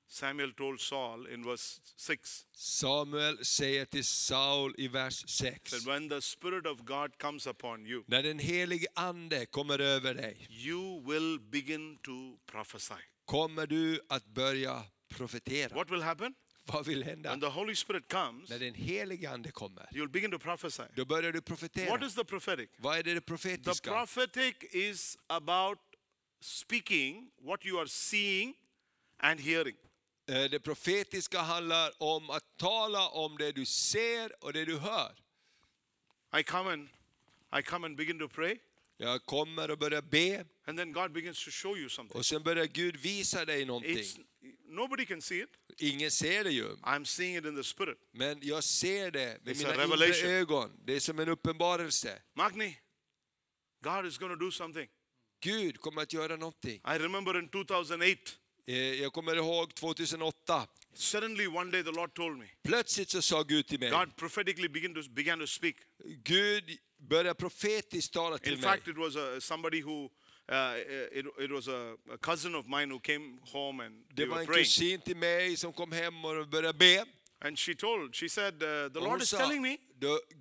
Samuel told Saul in verse 6. Samuel säger till Saul i vers 6. That when the Spirit of God comes upon you. När den helige ande kommer över dig. You will begin to prophesy. Kommer du att börja profetera. What will happen? Vad vill hända? When the Holy Spirit comes, när den helige ande kommer, you'll begin to prophesy. Då börjar du profetera. What is the prophetic? Vad är det profetiska? The prophetic is about speaking what you are seeing and hearing. Det profetiska handlar om att tala om det du ser och det du hör. I come and begin to pray. Jag kommer och börjar be. And then God begins to show you something. Och sen börjar Gud visa dig någonting. Nobody can see it. Ingen ser det ju. I'm seeing it in the spirit. Men jag ser det med mina inre ögon. Det är som en uppenbarelse. Magne, God is going to do something. Gud kommer att göra någonting. I remember in 2008. Jag kommer ihåg 2008. Suddenly one day the Lord told me. Plötsligt så sa Gud till mig. God prophetically began to speak. Gud började profetiskt tala till mig. In fact, it was somebody who it was a cousin of mine who came home and they were praying. Det var en till mig som kom hem och började be. And she said the Lord is telling me.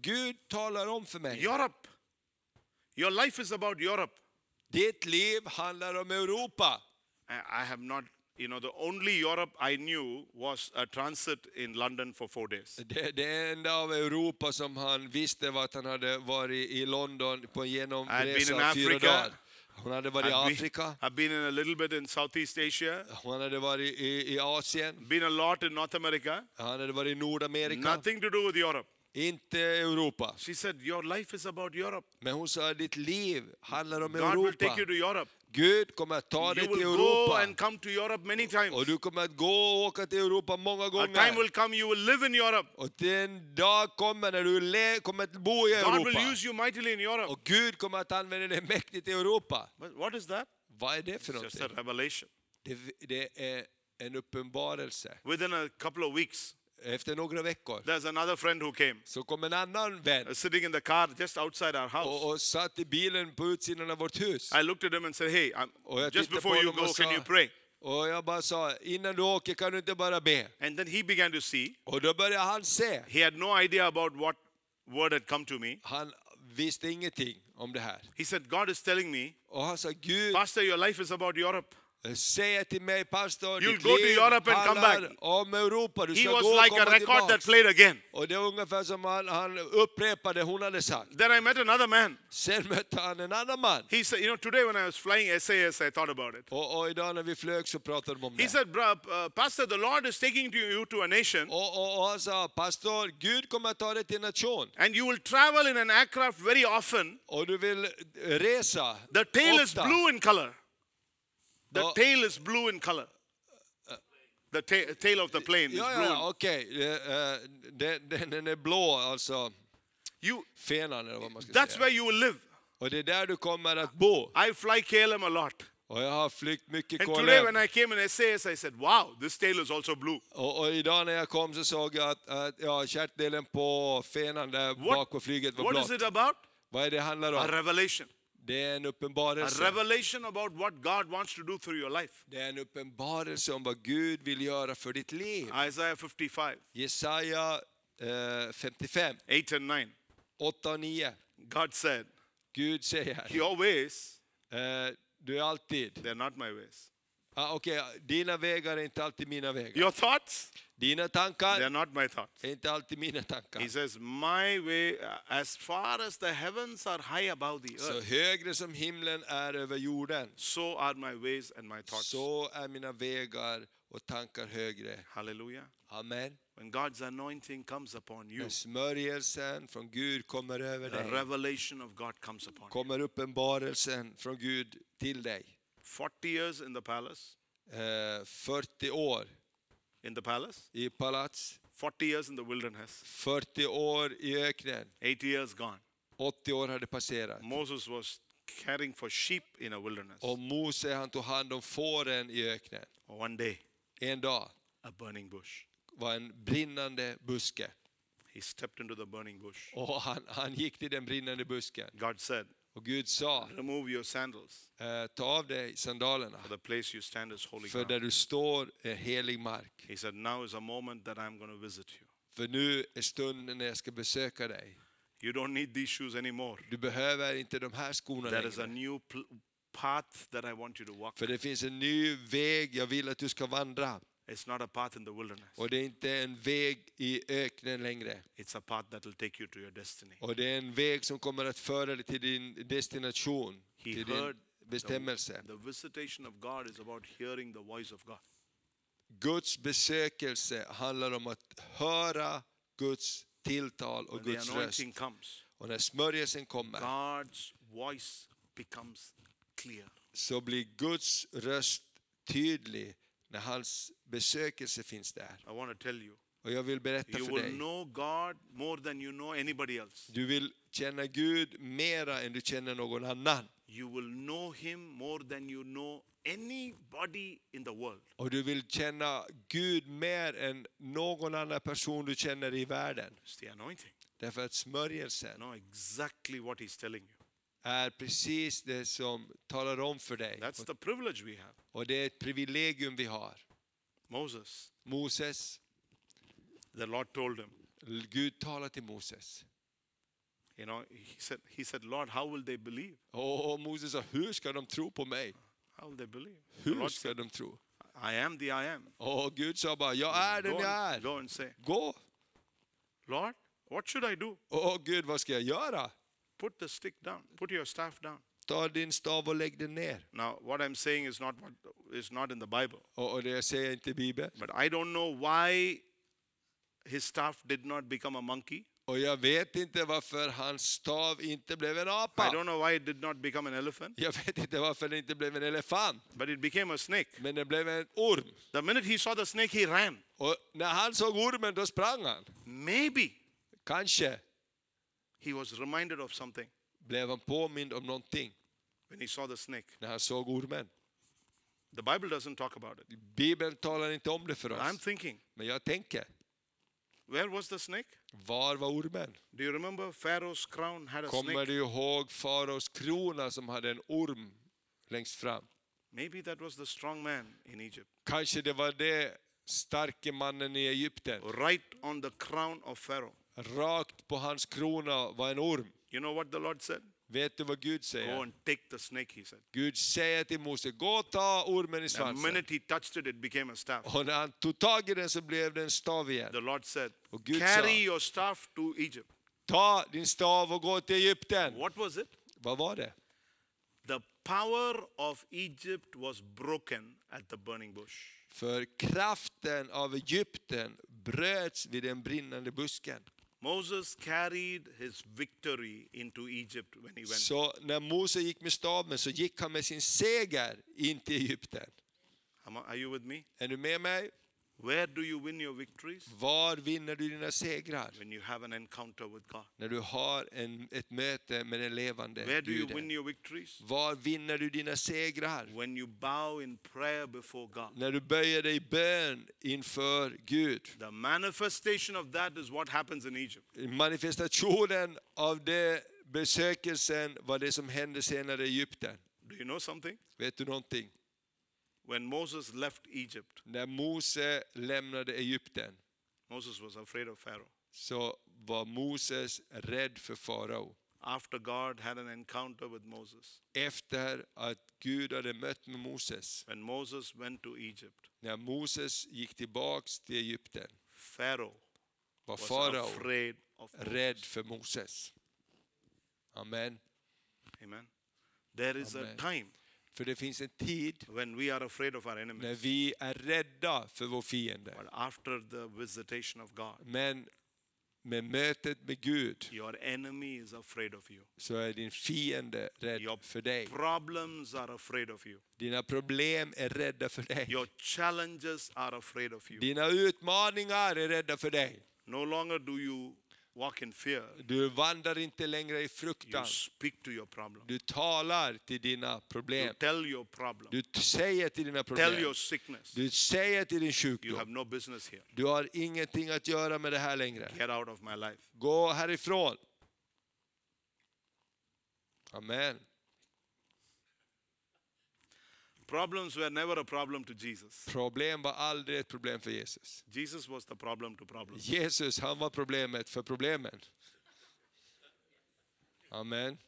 Gud talar om för mig. Europe. Your life is about Europe. Ditt liv handlar om Europa. I have not, the only Europe I knew was a transit in London for 4 days. Det enda av Europa som han visste var att han hade varit i London på en genomresa 4 dagar. Hon hade varit i Afrika. I've been in a little bit in Southeast Asia. Hon hade varit i Asien. Been a lot in North America. Han hade varit i Nordamerika. Nothing to do with Europe. Inte Europa. She said your life is about Europe. Men hon sa ditt liv handlar om Europa. God will take you to Europe. Gud kommer att ta dig till Europa. Go and come to Europe many times. Och du kommer att gå och åka till Europa många gånger. A time will come you will live in Europe. Och den dag kommer när du kommer att bo i Europa. God will use you mightily in Europe. Och Gud kommer att använda dig mäktigt i Europa. But what is that? Vad är det för något? Just a revelation. Det är en uppenbarelse. Within a couple of weeks. Efter några veckor. There's another friend who came. Så kom en annan vän. Sitting in the car just outside our house. Och satt i bilen på utsidan av vårt hus. I looked at him and said, "Hey, just before you go, can you pray?" Och jag bara sa, innan du åker kan du inte bara be? And then he began to see. Och då började han se. He had no idea about what word had come to me. Han visste ingenting om det här. He said, "God is telling me." Och han sa, Gud, "Pastor, your life is about Europe." Säger till mig, pastor, you'll go to Europe and come back. Om Europa, du ska gå och komma tillbaka. He was like a record that played again. Och det var ungefär som han upprepade hon hade sagt. Then I met another man. Sen mötte han en annan man. He said, today when I was flying SAS, I thought about it. Och idag när vi flög så pratade de om det. He said, pastor, the Lord is taking you to a nation. Och han sa, pastor, Gud kommer att ta dig till en nation. And you will travel in an aircraft very often. Och du vill resa. The tail is blue in color. The tail is blue in color. The tail of the plane is blue. Ja, okej. Den är blå, alltså. Fenan eller vad man ska säga. That's where you will live. Och det är där du kommer att bo. I fly KLM a lot. Och jag har flygt mycket KLM. And today when I came in SAS, I said, wow, this tail is also blue. Och idag när jag kom så såg jag att kärtdelen på fenan där bak på flyget var blå. What is it about? Vad är det handlar om? A revelation. Det är en uppenbarelse. A revelation about what God wants to do through your life. Det är en uppenbarelse om vad Gud vill göra för ditt liv. Isaiah 55. Jesaja 55. 8 and 9. 8 och 9. God said, Gud säger, your ways, du är alltid, they're not my ways. Okej, dina vägar är inte alltid mina vägar. Your thoughts, dina tankar, they're not my thoughts. Är inte alltid mina tankar. He says, my way, as far as the heavens are high above the earth. Så högre som himlen är över jorden. So are my ways and my thoughts. Så är mina vägar och tankar högre. Halleluja. Amen. When God's anointing comes upon you, smörjelsen från Gud kommer över dig. The revelation of God comes upon you. Kommer uppenbarelsen från Gud till dig. 40 years in the palace. 40 år in the palace. I palats. 40 years in the wilderness. 40 år i öknen. 80 years gone. 80 år hade passerat. Moses was caring for sheep in a wilderness. Och Mose, han tog hand om fåren i öknen. One day. En dag. A burning bush. Var en brinnande buske. He stepped into the burning bush. Och han gick till den brinnande busken. God said. Och Gud sa, remove your sandals. Ta av dig sandalerna. For the place you stand is holy ground. För där du står är helig mark. He said, now is a moment that I'm going to visit you. För nu är stunden när jag ska besöka dig. You don't need these shoes anymore. Du behöver inte de här skorna längre. There is a new path that I want you to walk. För det finns en ny väg jag vill att du ska vandra. It's not a path in the wilderness. Och det är inte en väg i öknen längre. It's a path that will take you to your destiny. Och det är en väg som kommer att föra dig till din destination, till din bestämmelse. The visitation of God is about hearing the voice of God. Guds besökelse handlar om att höra Guds tilltal och Guds röst. Och när smörjelsen kommer, God's voice becomes clear. Så blir Guds röst tydlig. När hans besökelse finns där. I want to tell you. Och jag vill berätta för dig. You will know God more than you know anybody else. Du vill känna Gud mera än du känner någon annan. You will know him more than you know anybody in the world. Och du vill känna Gud mer än någon annan person du känner i världen. It's the anointing. Därför att smörjelsen. Know exactly what he's telling you. Är precis det som talar om för dig. That's the privilege we have. Och det är ett privilegium vi har. Moses. The Lord told him. Gud talade till Moses. You know, he said, Lord, how will they believe? Och Moses sa, hur ska de tro på mig? How will they believe? Hur ska de tro? I am the I am. Och Gud sa bara, jag är den jag är. Go and say. Gå. Lord, what should I do? Och Gud, vad ska jag göra? Put the stick down. Put your staff down. Ta din stav och lägg den ner. Now, what I'm saying is not in the Bible. Och det jag säger inte i Bibeln. But I don't know why his staff did not become a monkey. Och jag vet inte varför hans stav inte blev en apa. I don't know why it did not become an elephant. Jag vet inte varför det inte blev en elefant. But it became a snake. Men det blev en orm. The minute he saw the snake, he ran. Och när han såg ormen, då sprang han. Maybe. Kanske. He was reminded of something. Blev han påmind om någonting? When he saw the snake. När han såg ormen. The Bible doesn't talk about it. Bibeln talar inte om det för oss. I'm thinking. Men jag tänker. Where was the snake? Var var ormen? Do you remember Pharaoh's crown had a snake? Kommer du ihåg faraos krona som hade en orm längst fram? Maybe that was the strong man in Egypt. Kanske det var det starke mannen i Egypten. Right on the crown of Pharaoh. Rakt på hans krona var en orm. You know what the Lord said? Vet du vad Gud säger? Go and take the snake, he said. Gud säger till Mose, gå och ta ormen i svansen. The minute he touched it became a staff. Och när han tog tag i den så blev den stav igen. The Lord said, carry your staff to Egypt. Ta din stav och gå till Egypten. What was it? Vad var det? The power of Egypt was broken at the burning bush. För kraften av Egypten bröts vid den brinnande busken. Moses carried his victory into Egypt when he went. Så när Mose gick med staven så gick han med sin seger in till Egypten. Are you with me? Är du med mig? Where do you win your victories? Var vinner du dina segrar? When you have an encounter with God. När du har ett möte med den levande Guden. Where do you win your victories? Var vinner du dina segrar? When you bow in prayer before God. När du böjer dig i bön inför Gud. The manifestation of that is what happens in Egypt. Manifestationen av det besökelsen var det som hände senare i Egypten. Do you know something? Vet du någonting? When Moses left Egypt, när Mose lämnade Egypten, Moses was afraid of Pharaoh. så var Moses rädd för farao. After God had an encounter with Moses. Efter att Gud hade mött med Moses. When Moses went to Egypt. När Moses gick tillbaks till Egypten. Farao var afraid of Moses. Rädd för Moses. Amen. Amen. There is a time. För det finns en tid when we are afraid of our enemies. När vi är rädda för vår fiende. But after the visitation of God. Men med mötet med Gud, your enemy is afraid of you. Så är din fiende rädd your för dig. Problems are afraid of you. Dina problem är rädda för dig. Your challenges are afraid of you. Dina utmaningar är rädda för dig. No longer do you walk in fear. Du vandrar inte längre i fruktan. You speak to your problem. Du talar till dina problem. You tell your problem. Du säger till dina problem. Tell your sickness. Du säger till din sjukdom. You have no business here. Du har ingenting att göra med det här längre. Get out of my life. Gå härifrån. Amen. Problems were never a problem to Jesus. Problem var aldrig ett problem för Jesus. Jesus was the problem to problem. Jesus, han var problemet för problemen. Amen.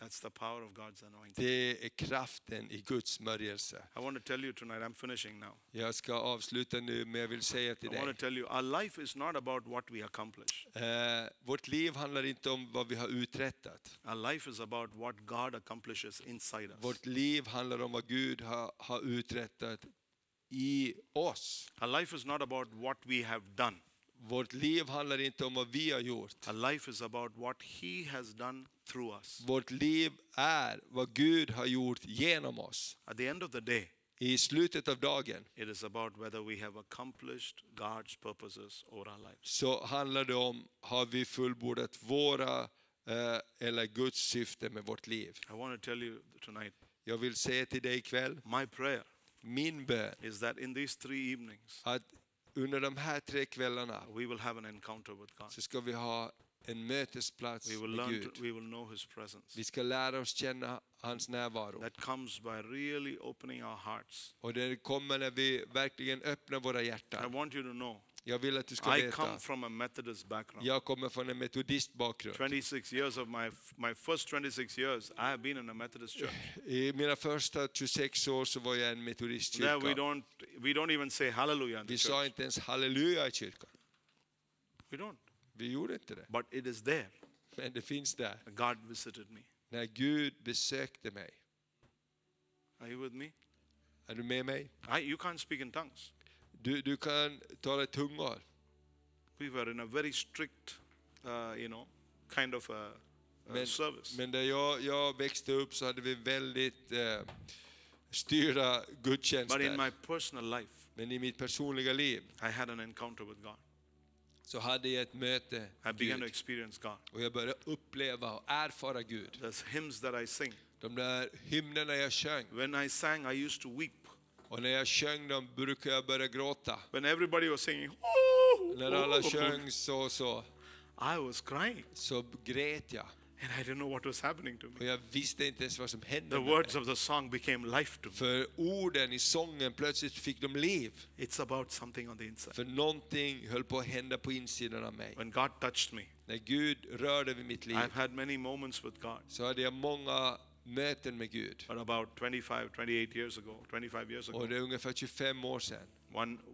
That's the power of God's anointing. Det är kraften i Guds smörjelse. I want to tell you tonight, I'm finishing now. Jag ska avsluta nu, men jag vill säga till dig. I want to tell you, our life is not about what we accomplish. Vårt liv handlar inte om vad vi har uträttat. Our life is about what God accomplishes inside us. Vårt liv handlar om vad Gud har uträttat i oss. Our life is not about what we have done. Vårt liv handlar inte om vad vi har gjort. Our life is about what he has done through us. Vårt liv är vad Gud har gjort genom oss. At the end of the day, i slutet av dagen, it is about whether we have accomplished God's purposes over our lives. Så handlar det om, har vi fullbordat våra eller Guds syfte med vårt liv. I want to tell you tonight. Jag vill säga till dig ikväll. My prayer, min bön, is that in these three evenings, att under de här tre kvällarna we will have an encounter with God. Så ska vi ha en mötesplats med Gud. We will know his presence. Vi ska lära oss känna hans närvaro. That comes by really opening our hearts. Och det kommer när vi verkligen öppnar våra hjärtan. I want you to know. Jag vill att du ska veta. I come from a Methodist background. Jag kommer från en metodistbakgrund. 26 years of my first 26 years I have been in a Methodist church. I mina första 26 år så var jag i en metodistkyrka. We don't even say hallelujah in the church. Vi sa inte ens halleluja i kyrkan. We don't. Vi gjorde inte det. But it is there. Men det finns där. God visited me. När Gud besökte mig. Are you with me? Är du med mig? You can't speak in tongues. Du kan tala i tungor. We were in a very strict, kind of a service. Men där jag växte upp så hade vi väldigt styrda gudstjänster. But in my personal life, men i mitt personliga liv, I had an encounter with God. Så hade jag ett möte. I began to experience God. Och jag började uppleva och erfara Gud. The hymns that I sing. De där hymnerna jag sjöng. When I sang, I used to weep. Och när jag sjöng dem brukade jag börja gråta. When everybody was singing, när alla sjöng så. I was crying. Så grät jag. And I didn't know what was happening to me. Och jag visste inte ens vad som hände. The words of the song became life to me. För orden i sången plötsligt fick de liv. It's about something on the inside. För någonting höll på att hända på insidan av mig. When God touched me. När Gud rörde vid mitt liv. I've had many moments with God. Så hade jag många möten med Gud. But about 25 years ago. Och det är ungefär 25 år sedan.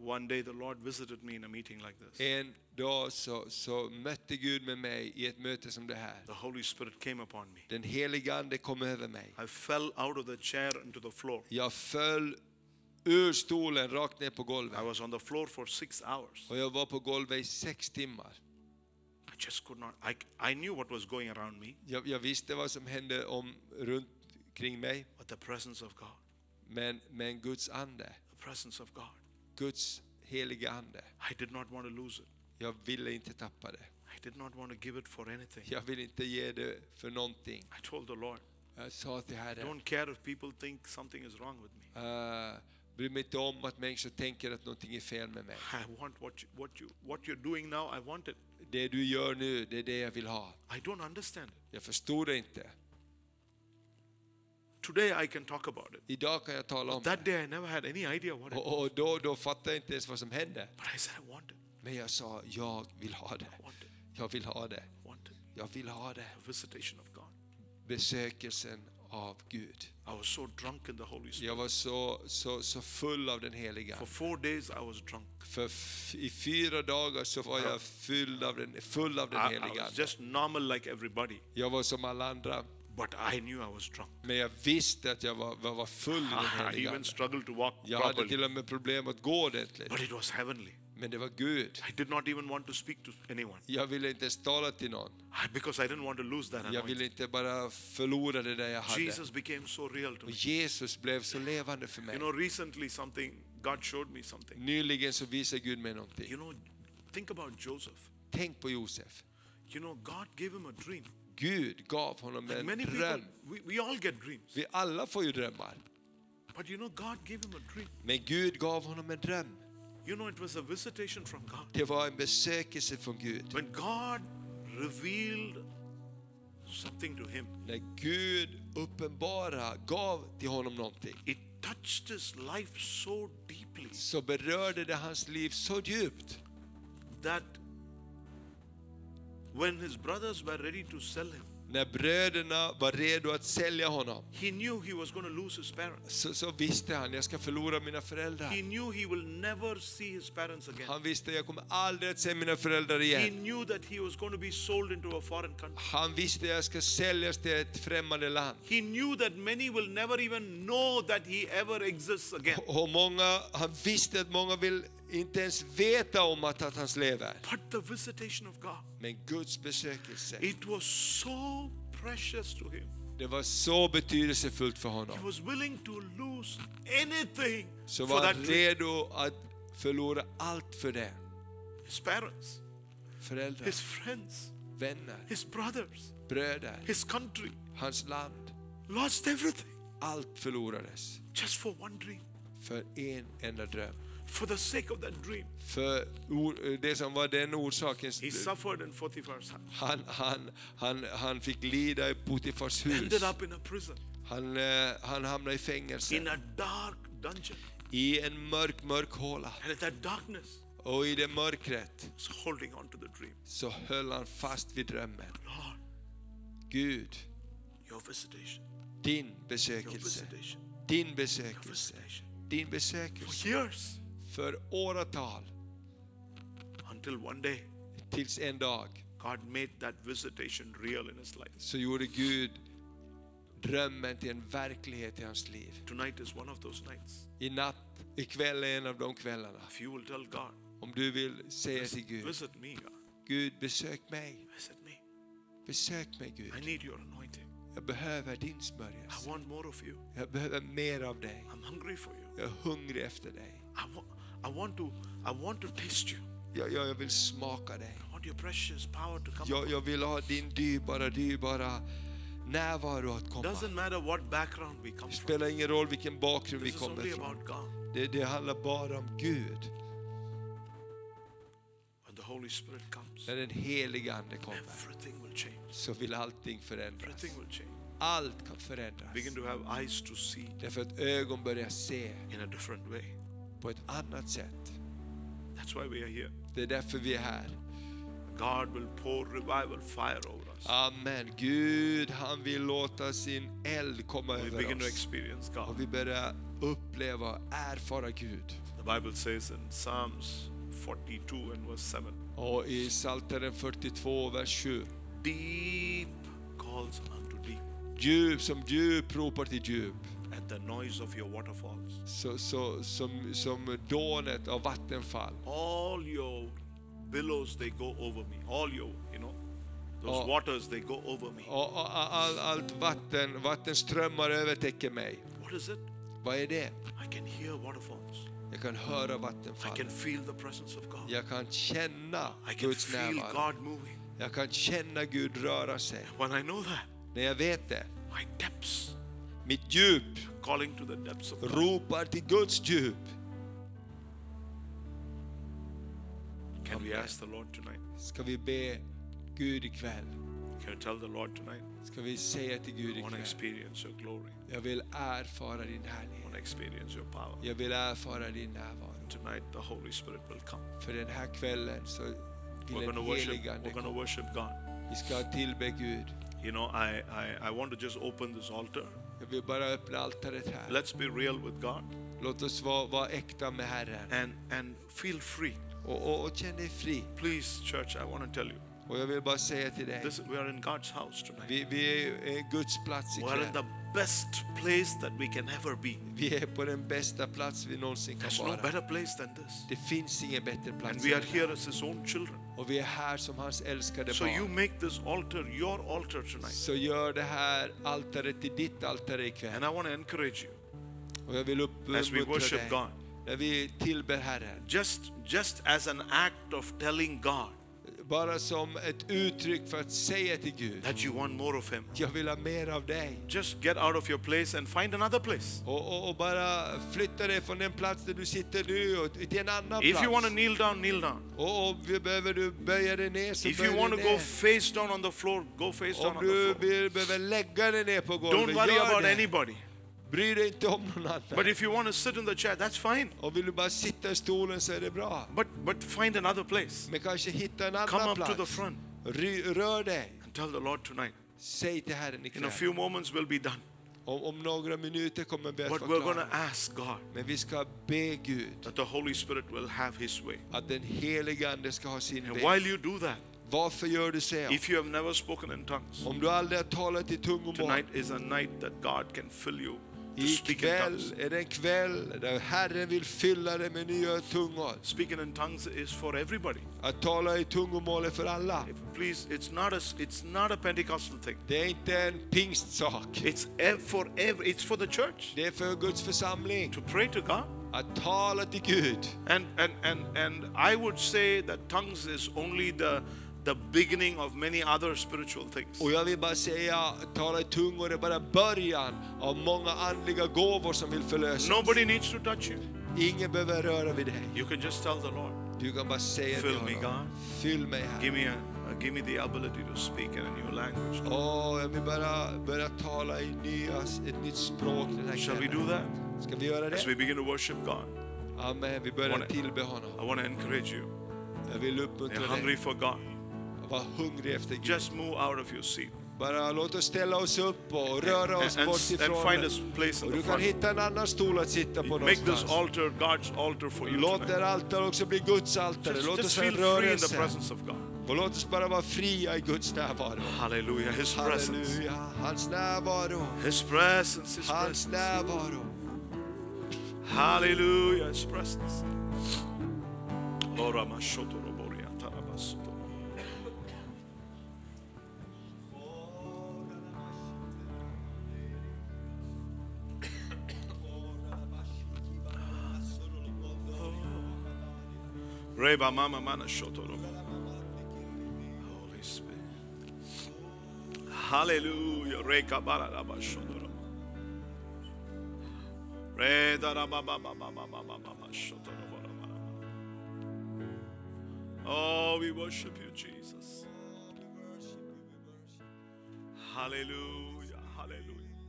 One day the Lord visited me in a meeting like this. En dag så mötte Gud med mig i ett möte som det här. The Holy Spirit came upon me. Den helige ande kom över mig. I fell out of the chair into the floor. Jag föll ur stolen rakt ner på golvet. I was on the floor for 6 hours. Och jag var på golvet i 6 timmar. Just could not. I knew what was going around me. Jag visste vad som hände runt kring mig. But the presence of God. Men Guds ande. The presence of God. Guds heliga ande. I did not want to lose it. Jag ville inte tappa det. I did not want to give it for anything. Jag ville inte ge det för någonting. I told the Lord. Jag sa till Herren. Don't care if people think something is wrong with me. Bryr mig inte om att människor tänker att någonting är fel med mig. I want what you're doing now. I want it. Det du gör nu, det är det jag vill ha. I don't understand. Jag förstår det inte. Today I can talk about it. Idag kan jag tala om det. That day I never had any idea what it was. Och då fattade jag inte ens vad som hände. But I said I want it. Men jag sa, jag vill ha det. Jag vill ha det. Jag vill ha det. Besökelsen av Gud. I was so drunk in the Holy Spirit. Jag var så full av den heliga. For 4 days I was drunk. I 4 dagar så var jag full av den heliga. I was just normal like everybody. Jag var som alla andra. But I knew I was drunk. Men jag visste att jag var full i den heliga. I even struggled to walk properly. Jag hade till och med problem att gå ordentligt. But it was heavenly. Men det var Gud. I did not even want to speak to anyone. Jag ville inte tala till någon. Because I didn't want to lose that. Jag ville inte bara förlora det där jag hade. Jesus became so real to me. Och Jesus blev så levande för mig. You know, recently something God showed me something. Nyligen så visade Gud mig någonting. You know, think about Joseph. Tänk på Josef. You know, God gave him a dream. Gud gav honom en dröm. People, we all get dreams. Vi alla får ju drömmar. But you know, God gave him a dream. Men Gud gav honom en dröm. You know, it was a visitation from God. Det var en besökelse från Gud. When God revealed something to him. När Gud uppenbara gav till honom någonting. It touched his life so deeply. Så berörde det hans liv så djupt. That when his brothers were ready to sell him. När bröderna var redo att sälja honom. He knew he was going to lose his parents. Så visste han, jag ska förlora mina föräldrar. He knew he will never see his parents again. Han visste, jag kommer aldrig att se mina föräldrar igen. He knew that he was going to be sold into a foreign country. Han visste, jag ska säljas till ett främmande land. He knew that many will never even know that he ever exists again. Och många, han visste att många vill inte ens veta om att han lever. But the visitation of God. Men Guds besökelse. It was so precious to him. Det var så betydelsefullt för honom. He was willing to lose anything. Så var han redo att förlora allt för det. His parents. Föräldrar. His friends. Vänner. His brothers. Bröder. His country. Hans land. Lost everything. Allt förlorades. Just for one dream. För en enda dröm. For the sake of that dream. För det som var den orsaken. He suffered in Potifar's house. Han fick lida i Potifars hus. Ended up in a prison. Han hamnade i fängelse. In a dark dungeon. I en mörk håla. And in that darkness. Och i det mörkret. So holding on to the dream. Så höll han fast vid drömmen. Lord, Gud. Your visitation. Din besökelse. Your visitation. Din besökelse. Your visitation. Din besökelse. For years. För åratal. Until one day. Tills en dag. God made that visitation real in his life. Så gjorde Gud drömmen till en verklighet i hans liv. Tonight is one of those nights. Ikväll är en av de kvällarna. If you will tell God. Om du vill säga till Gud. Visit me, God. Gud, besök mig. Visit me. Besök mig, Gud. I need your anointing. Jag behöver din smörjelse. I want more of you. Jag behöver mer av dig. I'm hungry for you. Jag är hungrig efter dig. I want to taste you. Jag vill smaka dig. I want your precious power to come. Jag vill ha din dyrbara närvaro att komma. Doesn't matter what background we come from. Spelar ingen roll vilken bakgrund vi kommer från. Det handlar bara om Gud. When the Holy Spirit comes. När den heliga ande kommer. Everything will change. Så vill allting förändras. Everything will change. Allt kan förändras. Begin to have eyes to see. Därför att ögon börjar se. In a different way. På ett annat sätt. That's why we are here. Det är därför vi är här. God will pour revival fire over us. Amen. Gud, han vill låta sin eld komma över oss. We begin to experience God. Och vi börjar uppleva och erfara Gud. The Bible says in Psalms 42 and verse 7. Och i Saltaren 42 vers 7. Deep calls unto deep. Djup som djup ropar till djup. At the noise of your waterfalls. Som dånet av vattenfall. All your billows they go over me. All your, you know, those waters they go over me. Allt vatten strömmar övertäcker mig. What is it? Vad är det? I can hear waterfalls. Jag kan höra vattenfall. I can feel the presence of God. Jag kan känna Guds närvaro. I can feel God moving. Jag kan känna Gud röra sig. When I know that. När jag vet det. My depths. Mitt djup calling to the depths of God. Ropar till Guds djup. Can we ask the Lord tonight? Ska vi be Gud ikväll? Can you tell the Lord tonight? Ska vi säga till Gud ikväll? I want to experience your glory. Jag vill erfara din härlighet. I want to experience your power. Jag vill erfara din närvaro. Tonight the Holy Spirit will come. För den här kvällen så vill den helige Ande. We're going to worship God. Vi ska tillbe Gud. You know, I want to just open this altar. Jag vill bara öppna altaret här. Let's be real with God. Låt oss vara äkta med Herren. And feel free. Och känn dig fri. Please, church, I want to tell you. Och jag vill bara säga till dig. We are in God's house tonight. Vi är Guds plats ikväll. We are in the best place that we can ever be. Vi är på den bästa plats vi någonsin kan vara. There's no better place than this. Det finns ingen bättre plats. And we are here as his own children. Och vi är här som hans älskade barn. So you make this altar your altar tonight. Så gör det här altaret till ditt altare ikväll. And I want to encourage you. Och jag vill uppmuntra dig. När vi tillber Herren. Just as an act of telling God. Bara som ett uttryck för att säga till Gud. That you want more of him. Jag vill ha mer av dig. Just get out of your place and find another place. Och bara flytta dig från den plats där du sitter nu och till en annan plats. If you want to kneel down, kneel down. Och behöver du böja dig ner så böj dig ner. If you want to go face down on the floor, go face down on the floor. Om du behöver lägga dig ner på golvet. Don't worry about anybody. Bryr dig inte om någon annan. But if you want to sit in the chair, that's fine. Och vill du bara sitta i stolen så är det bra. But find another place. Men kanske hitta en annan plats. Come up plats. To the front. Rör dig. And tell the Lord tonight. Säg till Herren ikväll. In a few moments we'll be done. Om några minuter kommer vi att förklara. But we're going to ask God. Men vi ska be Gud. That the Holy Spirit will have his way. Att den helige Ande ska ha sin väg. And while you do that. Varför gör du så? If you have never spoken in tongues. Om du aldrig har talat i tungor. Tonight is a night that God can fill you. Ikväll är det en kväll där Herren vill fylla dig med nya tungor. Speaking in tongues is for everybody. Att tala i tungomål är för alla. Please, it's not a Pentecostal thing. Det är inte en pingstsak. It's for the church. Det är för Guds församling. To pray to God. Att tala till Gud. And I would say that tongues is only the beginning of many other spiritual things. Och jag vill bara säga, tala i tungor är bara början av många andliga gåvor som vill förlösas. Nobody needs to touch you. Ingen behöver röra vid dig. You can just tell the Lord. Du kan bara säga till honom. Fill me, God. Fyll mig, Herre. Give me the ability to speak in a new language. Jag vill bara börja tala i ett nytt språk den här kvällen. Shall we do that? Ska vi göra det? As we begin to worship God. Amen, vi börjar tillbe honom. I want to encourage you. Jag vill uppmuntra dig. You're hungry for God. Var hungrig efter Gud. Just move out of your seat. Bara låt oss ställa oss upp och röra oss bort ifrån. And find a place in the front. Du kan hitta en annan stol att sitta på någonstans. Make this altar God's altar for you. Låt det altar också bli Guds altare. Låt oss röra oss in the presence of God. Och låt oss bara vara fria i Guds närvaro. Halleluja, his presence. Halleluja, hans närvaro. His presence, his hans närvaro. Halleluja, his presence. Ora mashoto. Reba mama mana shotoroba. Holy Spirit. Hallelujah. Reka baraba shotoroba. Re daraba mama mama mama shotoroba. Oh, we worship you, Jesus. Hallelujah. Hallelujah.